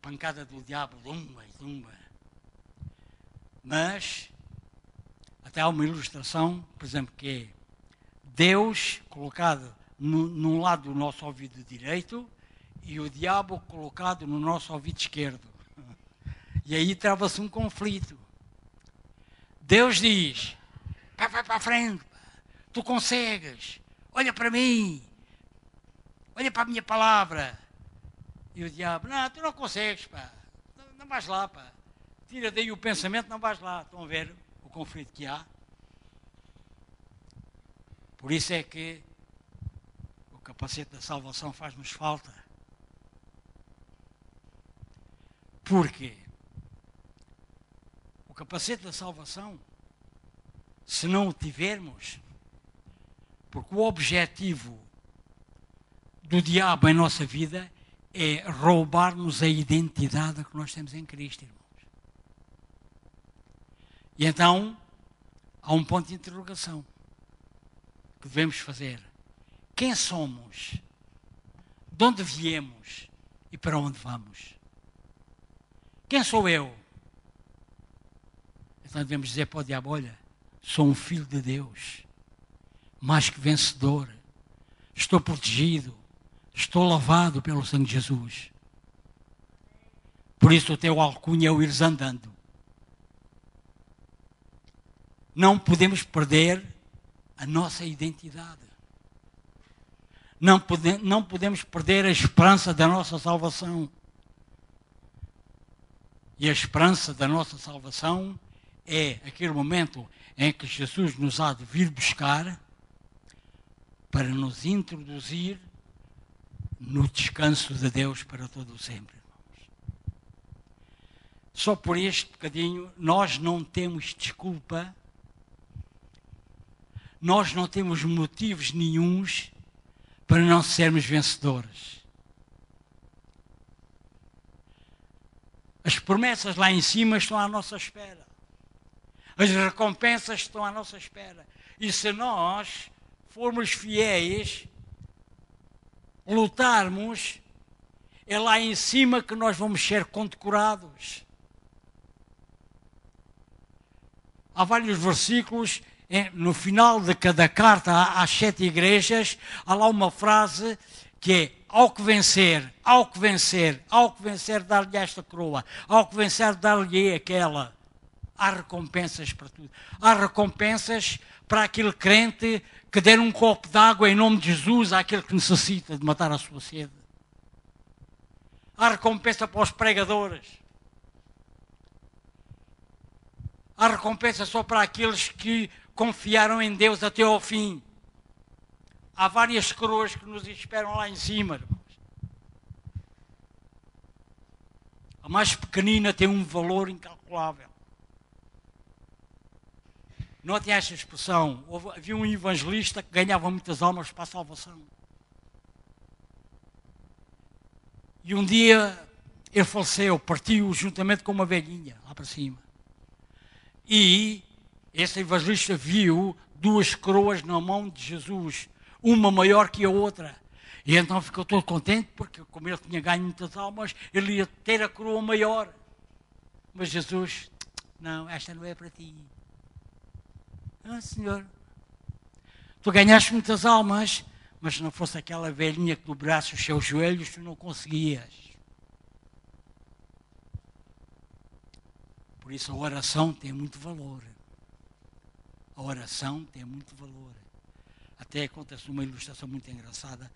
pancada do diabo, lumba e lumba. Mas até há uma ilustração, por exemplo, que é Deus colocado no, num lado do nosso ouvido direito e o diabo colocado no nosso ouvido esquerdo. E aí trava-se um conflito. Deus diz, pá, vai para a frente, pá. Tu consegues, olha para mim, olha para a minha palavra. E o diabo, não, tu não consegues, pá. Não, não vais lá, pá. Tira daí o pensamento, não vais lá. Estão a ver o conflito que há? Por isso é que o capacete da salvação faz-nos falta. Porque o capacete da salvação, se não o tivermos, porque o objetivo do diabo em nossa vida é roubar-nos a identidade que nós temos em Cristo, irmão. E então, há um ponto de interrogação que devemos fazer. Quem somos? De onde viemos? E para onde vamos? Quem sou eu? Então devemos dizer para o diabo, olha, sou um filho de Deus, mais que vencedor, estou protegido, estou lavado pelo sangue de Jesus. Por isso o teu alcunha é o ires andando. Não podemos perder a nossa identidade. Não, pode, não podemos perder a esperança da nossa salvação. E a esperança da nossa salvação é aquele momento em que Jesus nos há de vir buscar para nos introduzir no descanso de Deus para todo o sempre, irmãos. Só por este bocadinho nós não temos desculpa. Nós não temos motivos nenhuns para não sermos vencedores. As promessas lá em cima estão à nossa espera. As recompensas estão à nossa espera. E se nós formos fiéis, lutarmos, é lá em cima que nós vamos ser condecorados. Há vários versículos. No final de cada carta às sete igrejas, há lá uma frase que é ao que vencer, ao que vencer, ao que vencer dar-lhe esta coroa, ao que vencer dar-lhe aquela. Há recompensas para tudo. Há recompensas para aquele crente que der um copo de água em nome de Jesus àquele que necessita de matar a sua sede. Há recompensa para os pregadores. Há recompensa só para aqueles que confiaram em Deus até ao fim. Há várias coroas que nos esperam lá em cima, irmãos. A mais pequenina tem um valor incalculável. Notem esta expressão. Houve, havia um evangelista que ganhava muitas almas para a salvação. E um dia ele faleceu, partiu juntamente com uma velhinha lá para cima. E esse evangelista viu duas coroas na mão de Jesus, uma maior que a outra. E então ficou todo contente, porque como ele tinha ganho muitas almas, ele ia ter a coroa maior. Mas Jesus, não, esta não é para ti. Ah, Senhor, tu ganhaste muitas almas, mas se não fosse aquela velhinha que dobrasse os seus joelhos, tu não conseguias. Por isso a oração tem muito valor. A oração tem muito valor. Até acontece uma ilustração muito engraçada.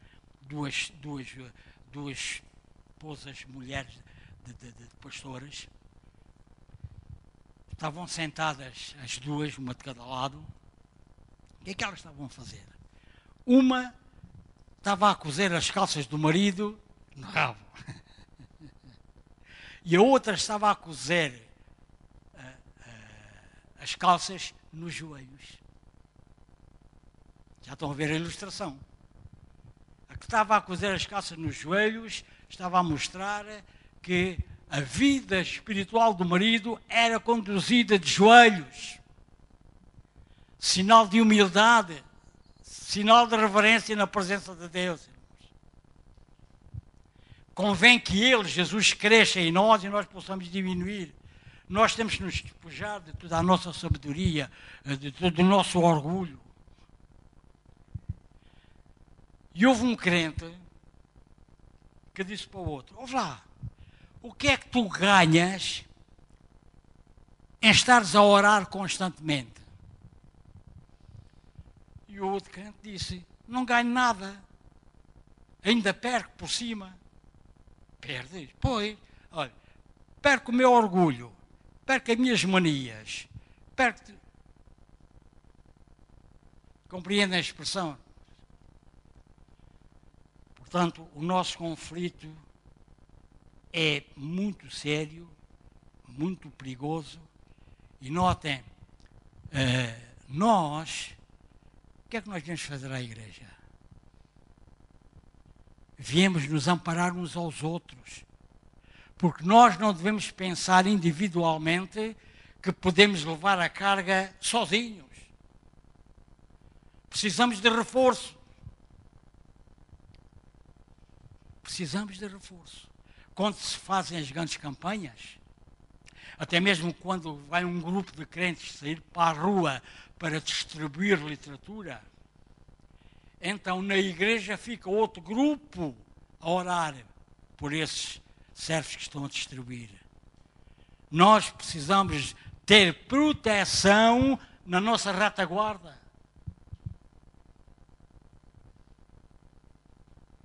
Duas, duas, duas esposas, mulheres de, de, de pastoras, estavam sentadas as duas, uma de cada lado. O que é que elas estavam a fazer? Uma estava a cozer as calças do marido no rabo. E a outra estava a cozer uh, uh, as calças nos joelhos. Já estão a ver a ilustração. A que estava a cozer as calças nos joelhos estava a mostrar que a vida espiritual do marido era conduzida de joelhos. Sinal de humildade, sinal de reverência na presença de Deus. Irmãos. Convém que ele, Jesus, cresça em nós e nós possamos diminuir. Nós temos que nos despojar de toda a nossa sabedoria, de todo o nosso orgulho. E houve um crente que disse para o outro, ouve lá, o que é que tu ganhas em estares a orar constantemente? E o outro crente disse, não ganho nada, ainda perco por cima. Perdes? Pois, olha, perco o meu orgulho, perco as minhas manias, perco... Compreendem a expressão? Portanto, o nosso conflito é muito sério, muito perigoso. E notem, nós, o que é que nós viemos fazer à igreja? Viemos nos amparar uns aos outros. Porque nós não devemos pensar individualmente que podemos levar a carga sozinhos. Precisamos de reforço. Precisamos de reforço. Quando se fazem as grandes campanhas, até mesmo quando vai um grupo de crentes sair para a rua para distribuir literatura, então na igreja fica outro grupo a orar por esses servos que estão a distribuir. Nós precisamos ter proteção na nossa retaguarda.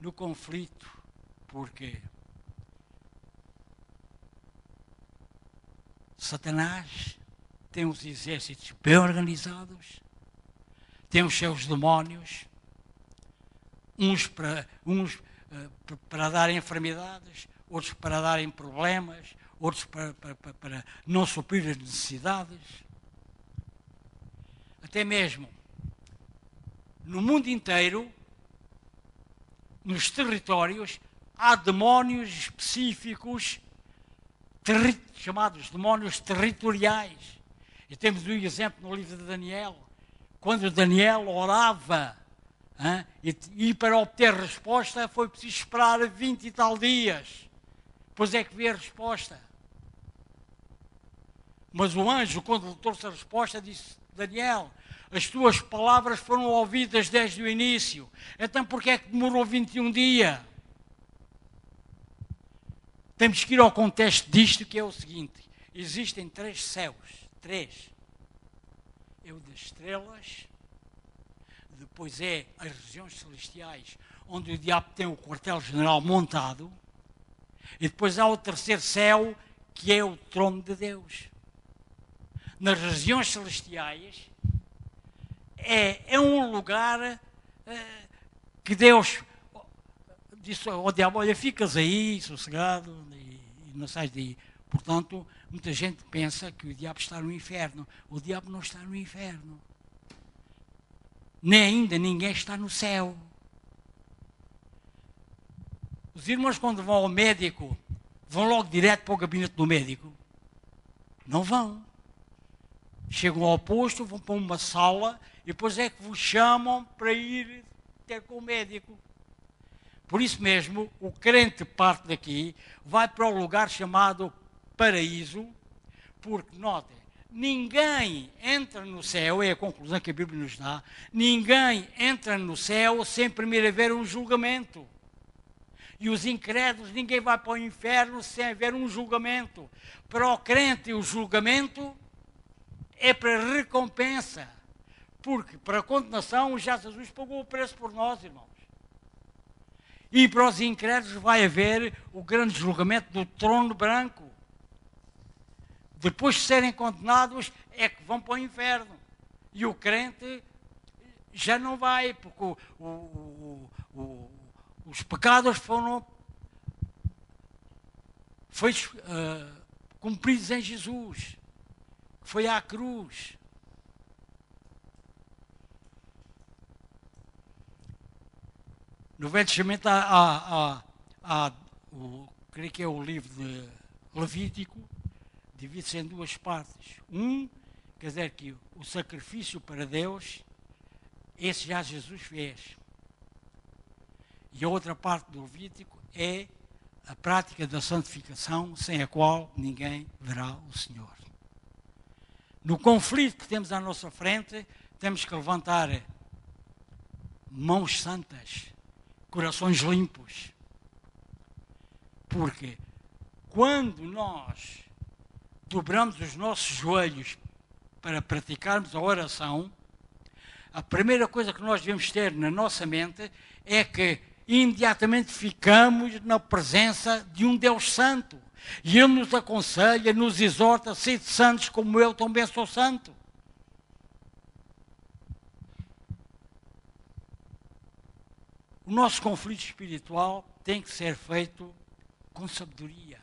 No conflito, porque Satanás tem os exércitos bem organizados, tem os seus demónios, uns para, uns, uh, para dar enfermidades, outros para darem problemas, outros para, para, para, para não suprir as necessidades. Até mesmo no mundo inteiro, nos territórios, há demónios específicos, terri- chamados demónios territoriais. E temos um exemplo no livro de Daniel, quando Daniel orava hein, e, e para obter resposta foi preciso esperar vinte e tal dias, pois é que veio a resposta. Mas o anjo, quando lhe trouxe a resposta, disse, Daniel, as tuas palavras foram ouvidas desde o início. Então, porque é que demorou vinte e um dias? Temos que ir ao contexto disto, que é o seguinte. Existem três céus. Três. É o das estrelas. Depois é as regiões celestiais, onde o diabo tem o quartel-general montado. E depois há o terceiro céu, que é o trono de Deus. Nas regiões celestiais... É, é um lugar é, que Deus disse ao diabo, olha, ficas aí, sossegado, e, e não sais daí. Portanto, muita gente pensa que o diabo está no inferno. O diabo não está no inferno. Nem ainda ninguém está no céu. Os irmãos, quando vão ao médico, vão logo direto para o gabinete do médico? Não vão. Chegam ao posto, vão para uma sala e depois é que vos chamam para ir ter com o médico. Por isso mesmo, o crente parte daqui, vai para o lugar chamado paraíso, porque, notem, ninguém entra no céu, é a conclusão que a Bíblia nos dá, ninguém entra no céu sem primeiro haver um julgamento. E os incrédulos, ninguém vai para o inferno sem haver um julgamento. Para o crente, o julgamento é para recompensa, porque para a condenação já Jesus pagou o preço por nós, irmãos. E para os incrédulos vai haver o grande julgamento do trono branco. Depois de serem condenados é que vão para o inferno. E o crente já não vai, porque o, o, o, o, os pecados foram foi, uh, cumpridos em Jesus. Foi à cruz. No Velho Testamento há, há, há, há o, creio que é o livro de Levítico, divide-se em duas partes. Um, quer dizer que o sacrifício para Deus, esse já Jesus fez. E a outra parte do Levítico é a prática da santificação, sem a qual ninguém verá o Senhor. No conflito que temos à nossa frente, temos que levantar mãos santas, corações limpos. Porque quando nós dobramos os nossos joelhos para praticarmos a oração, a primeira coisa que nós devemos ter na nossa mente é que imediatamente ficamos na presença de um Deus santo. E Ele nos aconselha, nos exorta, sede santos como eu também sou santo. O nosso conflito espiritual tem que ser feito com sabedoria.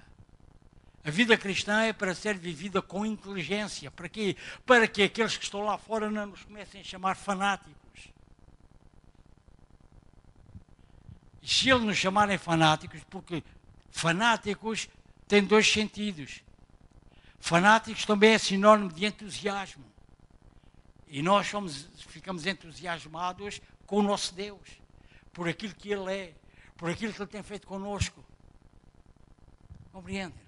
A vida cristã é para ser vivida com inteligência. Para quê? Para que aqueles que estão lá fora não nos comecem a chamar fanáticos. E se eles nos chamarem fanáticos, porque fanáticos têm dois sentidos. Fanáticos também é sinónimo de entusiasmo. E nós somos, ficamos entusiasmados com o nosso Deus, por aquilo que Ele é, por aquilo que Ele tem feito connosco. Compreendem?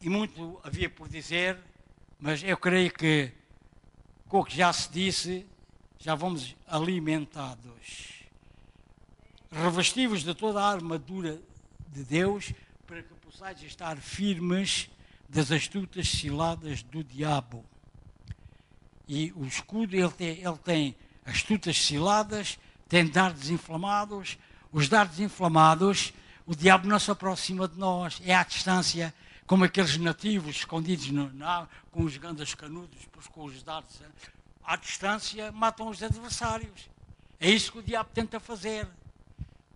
E muito havia por dizer, mas eu creio que com o que já se disse, já vamos alimentados. Revestivos de toda a armadura de Deus, para que possais estar firmes das astutas ciladas do diabo. E o escudo, ele tem, ele tem astutas ciladas, tem dardos inflamados. Os dardos inflamados, o diabo não se aproxima de nós, é à distância, como aqueles nativos escondidos no, na, com os grandes canudos, com os dados, à distância, matam os adversários. É isso que o diabo tenta fazer.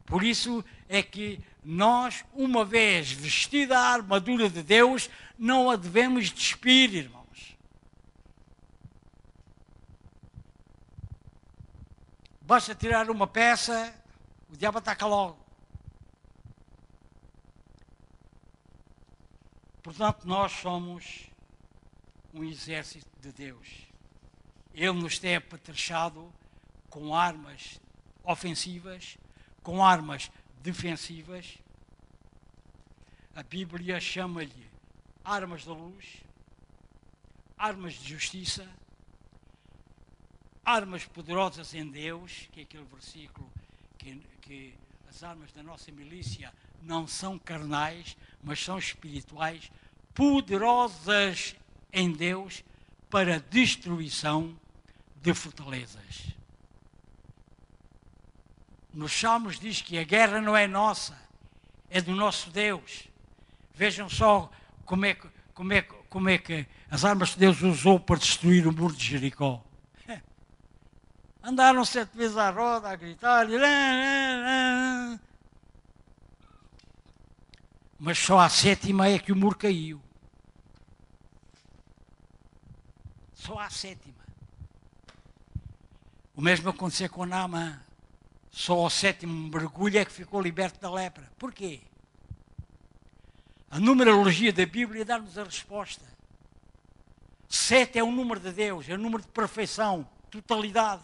Por isso é que nós, uma vez vestida a armadura de Deus, não a devemos despir, irmãos. Basta tirar uma peça, o diabo ataca logo. Portanto, nós somos um exército de Deus. Ele nos tem apetrechado com armas ofensivas, com armas defensivas. A Bíblia chama-lhe armas da luz, armas de justiça, armas poderosas em Deus, que é aquele versículo que, que as armas da nossa milícia não são carnais, mas são espirituais, poderosas em Deus para destruição de fortalezas. Nos Salmos diz que a guerra não é nossa, é do nosso Deus. Vejam só como é, como é, como é que as armas que Deus usou para destruir o muro de Jericó. Andaram sete vezes à roda a gritar, mas só à sétima é que o muro caiu. Só à sétima. O mesmo aconteceu com Naamã. Só ao sétimo mergulho é que ficou liberto da lepra. Porquê? A numerologia da Bíblia dá-nos a resposta. Sete é o número de Deus, é o número de perfeição, totalidade.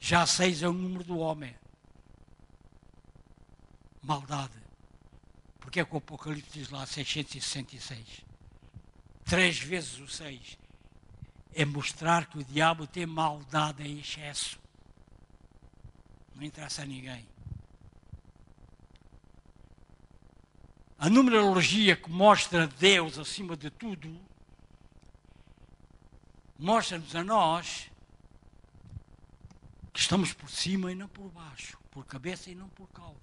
Já seis é o número do homem. Maldade. Porque é que o Apocalipse diz lá seiscentos e sessenta e seis? Três vezes o seis. É mostrar que o diabo tem maldade em excesso. Não interessa a ninguém. A numerologia que mostra Deus acima de tudo, mostra-nos a nós que estamos por cima e não por baixo, por cabeça e não por cauda.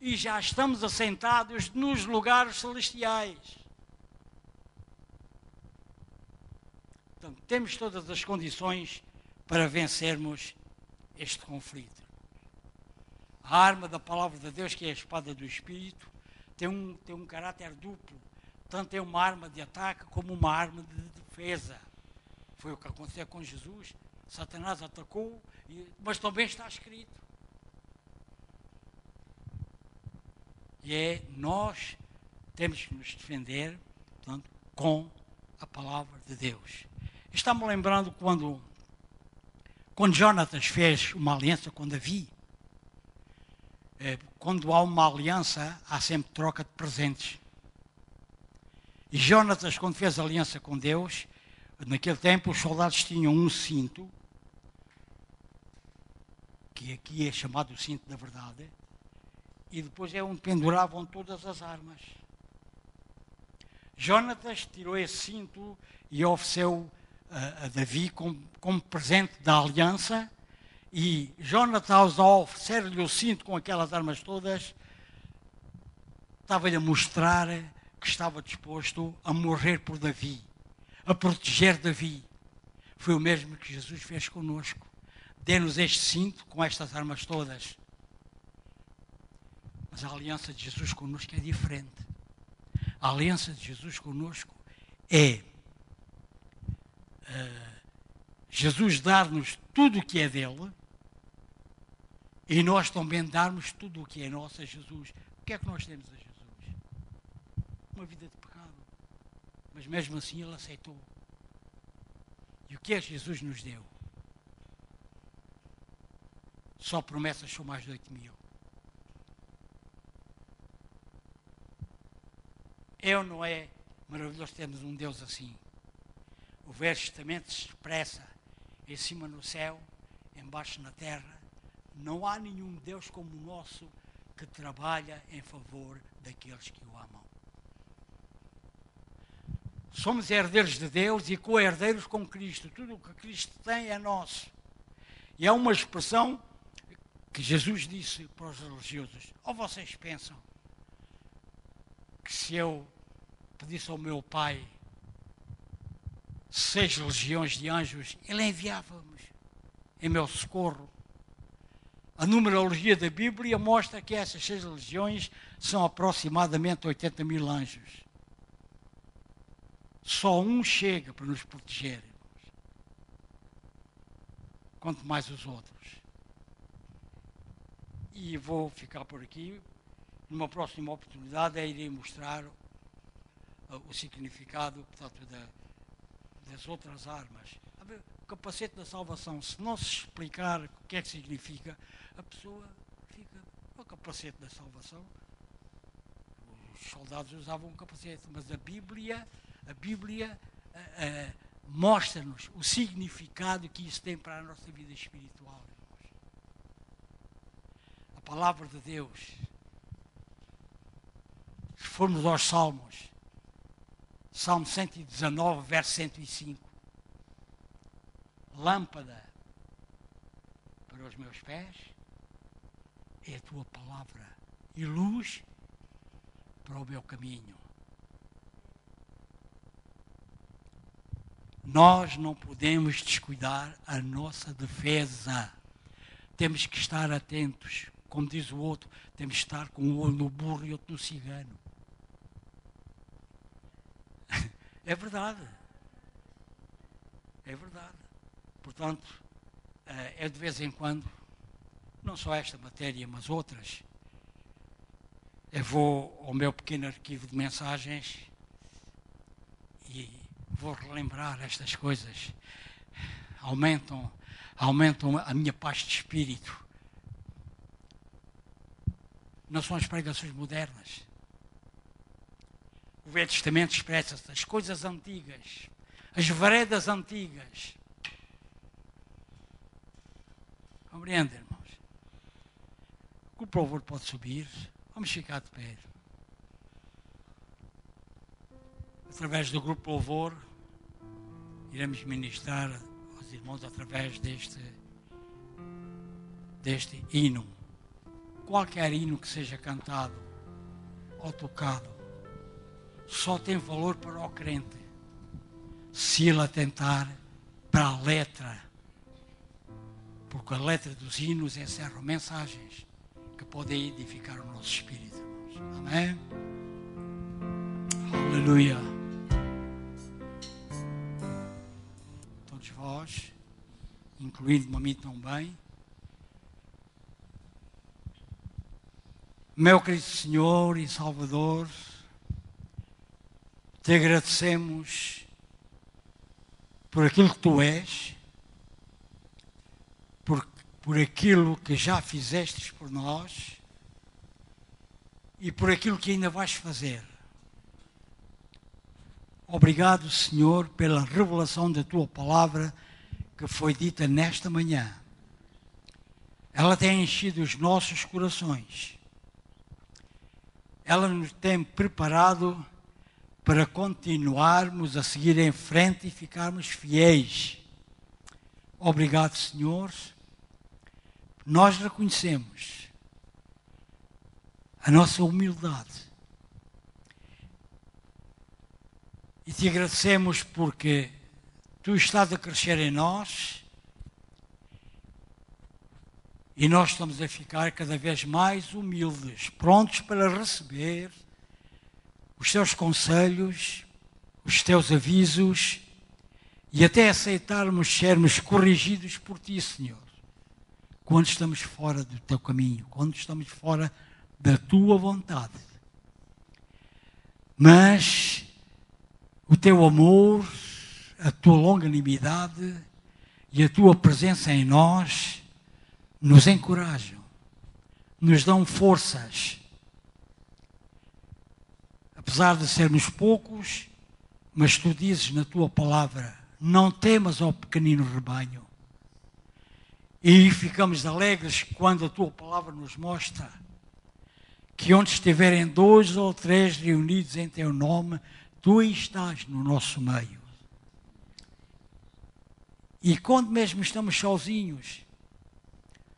E já estamos assentados nos lugares celestiais. Portanto, temos todas as condições para vencermos este conflito. A arma da palavra de Deus, que é a espada do Espírito, tem um, tem um caráter duplo. Tanto é uma arma de ataque como uma arma de defesa. Foi o que aconteceu com Jesus. Satanás atacou, mas também está escrito. E é, nós temos que nos defender, portanto, com a palavra de Deus. Está-me lembrando quando, quando Jónatas fez uma aliança com Davi. É, quando há uma aliança, há sempre troca de presentes. E Jónatas, quando fez a aliança com Deus, naquele tempo os soldados tinham um cinto, que aqui é chamado o cinto da verdade, e depois é onde penduravam todas as armas. Jónatas tirou esse cinto e ofereceu a, a Davi como, como presente da aliança, e Jónatas, ao oferecer-lhe o cinto com aquelas armas todas, estava-lhe a mostrar que estava disposto a morrer por Davi, a proteger Davi. Foi o mesmo que Jesus fez conosco. Dê-nos este cinto com estas armas todas. Mas a aliança de Jesus conosco é diferente. A aliança de Jesus conosco é uh, Jesus dar-nos tudo o que é dele e nós também darmos tudo o que é nosso a Jesus. O que é que nós temos a Jesus? Uma vida de pecado. Mas mesmo assim ele aceitou. E o que é que Jesus nos deu? Só promessas são mais de oito mil. É ou não é maravilhoso termos um Deus assim? O Velho Testamento se expressa em cima no céu, embaixo na terra. Não há nenhum Deus como o nosso que trabalha em favor daqueles que o amam. Somos herdeiros de Deus e co-herdeiros com Cristo. Tudo o que Cristo tem é nosso. E há uma expressão que Jesus disse para os religiosos: ou vocês pensam que se eu pedisse ao meu Pai seis legiões de anjos, ele enviava-nos em meu socorro? A numerologia da Bíblia mostra que essas seis legiões são aproximadamente oitenta mil anjos. Só um chega para nos proteger, irmãos. Quanto mais os outros. E vou ficar por aqui. Numa próxima oportunidade, eu irei mostrar uh, o significado, portanto, da, das outras armas. O capacete da salvação, se não se explicar o que é que significa, a pessoa fica com o capacete da salvação. Os soldados usavam um capacete, mas a Bíblia... A Bíblia uh, uh, mostra-nos o significado que isso tem para a nossa vida espiritual, irmãos. A palavra de Deus. Se formos aos Salmos, Salmo cento e dezenove, verso cento e cinco. Lâmpada para os meus pés é a tua palavra e luz para o meu caminho. Nós não podemos descuidar a nossa defesa. Temos que estar atentos. Como diz o outro, temos que estar com um olho no burro e outro no cigano. É verdade. É verdade. Portanto, é de vez em quando, não só esta matéria, mas outras, eu vou ao meu pequeno arquivo de mensagens e vou relembrar estas coisas. aumentam, aumentam a minha paz de espírito. Não são as pregações modernas. O Velho Testamento expressa-se as coisas antigas, as veredas antigas. Compreendem, irmãos? O grupo louvor pode subir. Vamos ficar de pé. Através do grupo louvor, iremos ministrar aos irmãos através deste, deste hino. Qualquer hino que seja cantado ou tocado só tem valor para o crente se ele atentar para a letra, porque a letra dos hinos encerra mensagens que podem edificar o nosso espírito. Amém? Aleluia. Todos vós, incluindo-me a mim também, meu querido Senhor e Salvador, te agradecemos por aquilo que tu és, por, por aquilo que já fizestes por nós e por aquilo que ainda vais fazer. Obrigado, Senhor, pela revelação da tua palavra que foi dita nesta manhã. Ela tem enchido os nossos corações. Ela nos tem preparado para continuarmos a seguir em frente e ficarmos fiéis. Obrigado, Senhor. Nós reconhecemos a nossa humildade e te agradecemos porque tu estás a crescer em nós e nós estamos a ficar cada vez mais humildes, prontos para receber os teus conselhos, os teus avisos e até aceitarmos sermos corrigidos por ti, Senhor, quando estamos fora do teu caminho, quando estamos fora da tua vontade. Mas o teu amor, a tua longanimidade e a tua presença em nós nos encorajam, nos dão forças. Apesar de sermos poucos, mas tu dizes na tua palavra, não temas ao pequenino rebanho. E ficamos alegres quando a tua palavra nos mostra que onde estiverem dois ou três reunidos em teu nome, tu estás no nosso meio. E quando mesmo estamos sozinhos,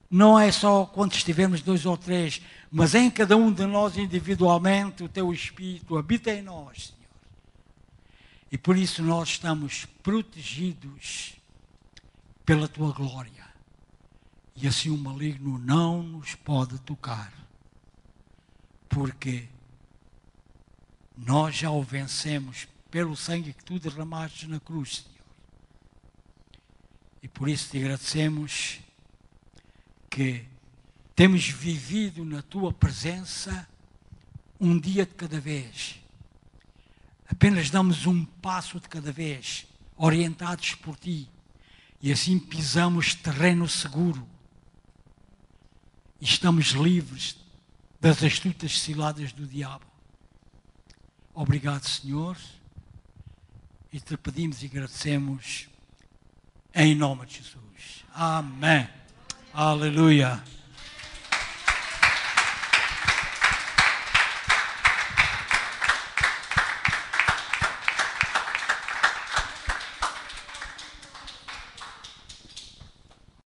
não é só quando estivermos dois ou três, mas em cada um de nós individualmente, o teu Espírito habita em nós, Senhor. E por isso nós estamos protegidos pela tua glória. E assim o maligno não nos pode tocar, porque nós já o vencemos pelo sangue que tu derramaste na cruz, Senhor. E por isso te agradecemos que temos vivido na tua presença um dia de cada vez. Apenas damos um passo de cada vez, orientados por ti, e assim pisamos terreno seguro. E estamos livres das astutas ciladas do diabo. Obrigado, Senhor, e te pedimos e agradecemos em nome de Jesus. Amém. Aleluia.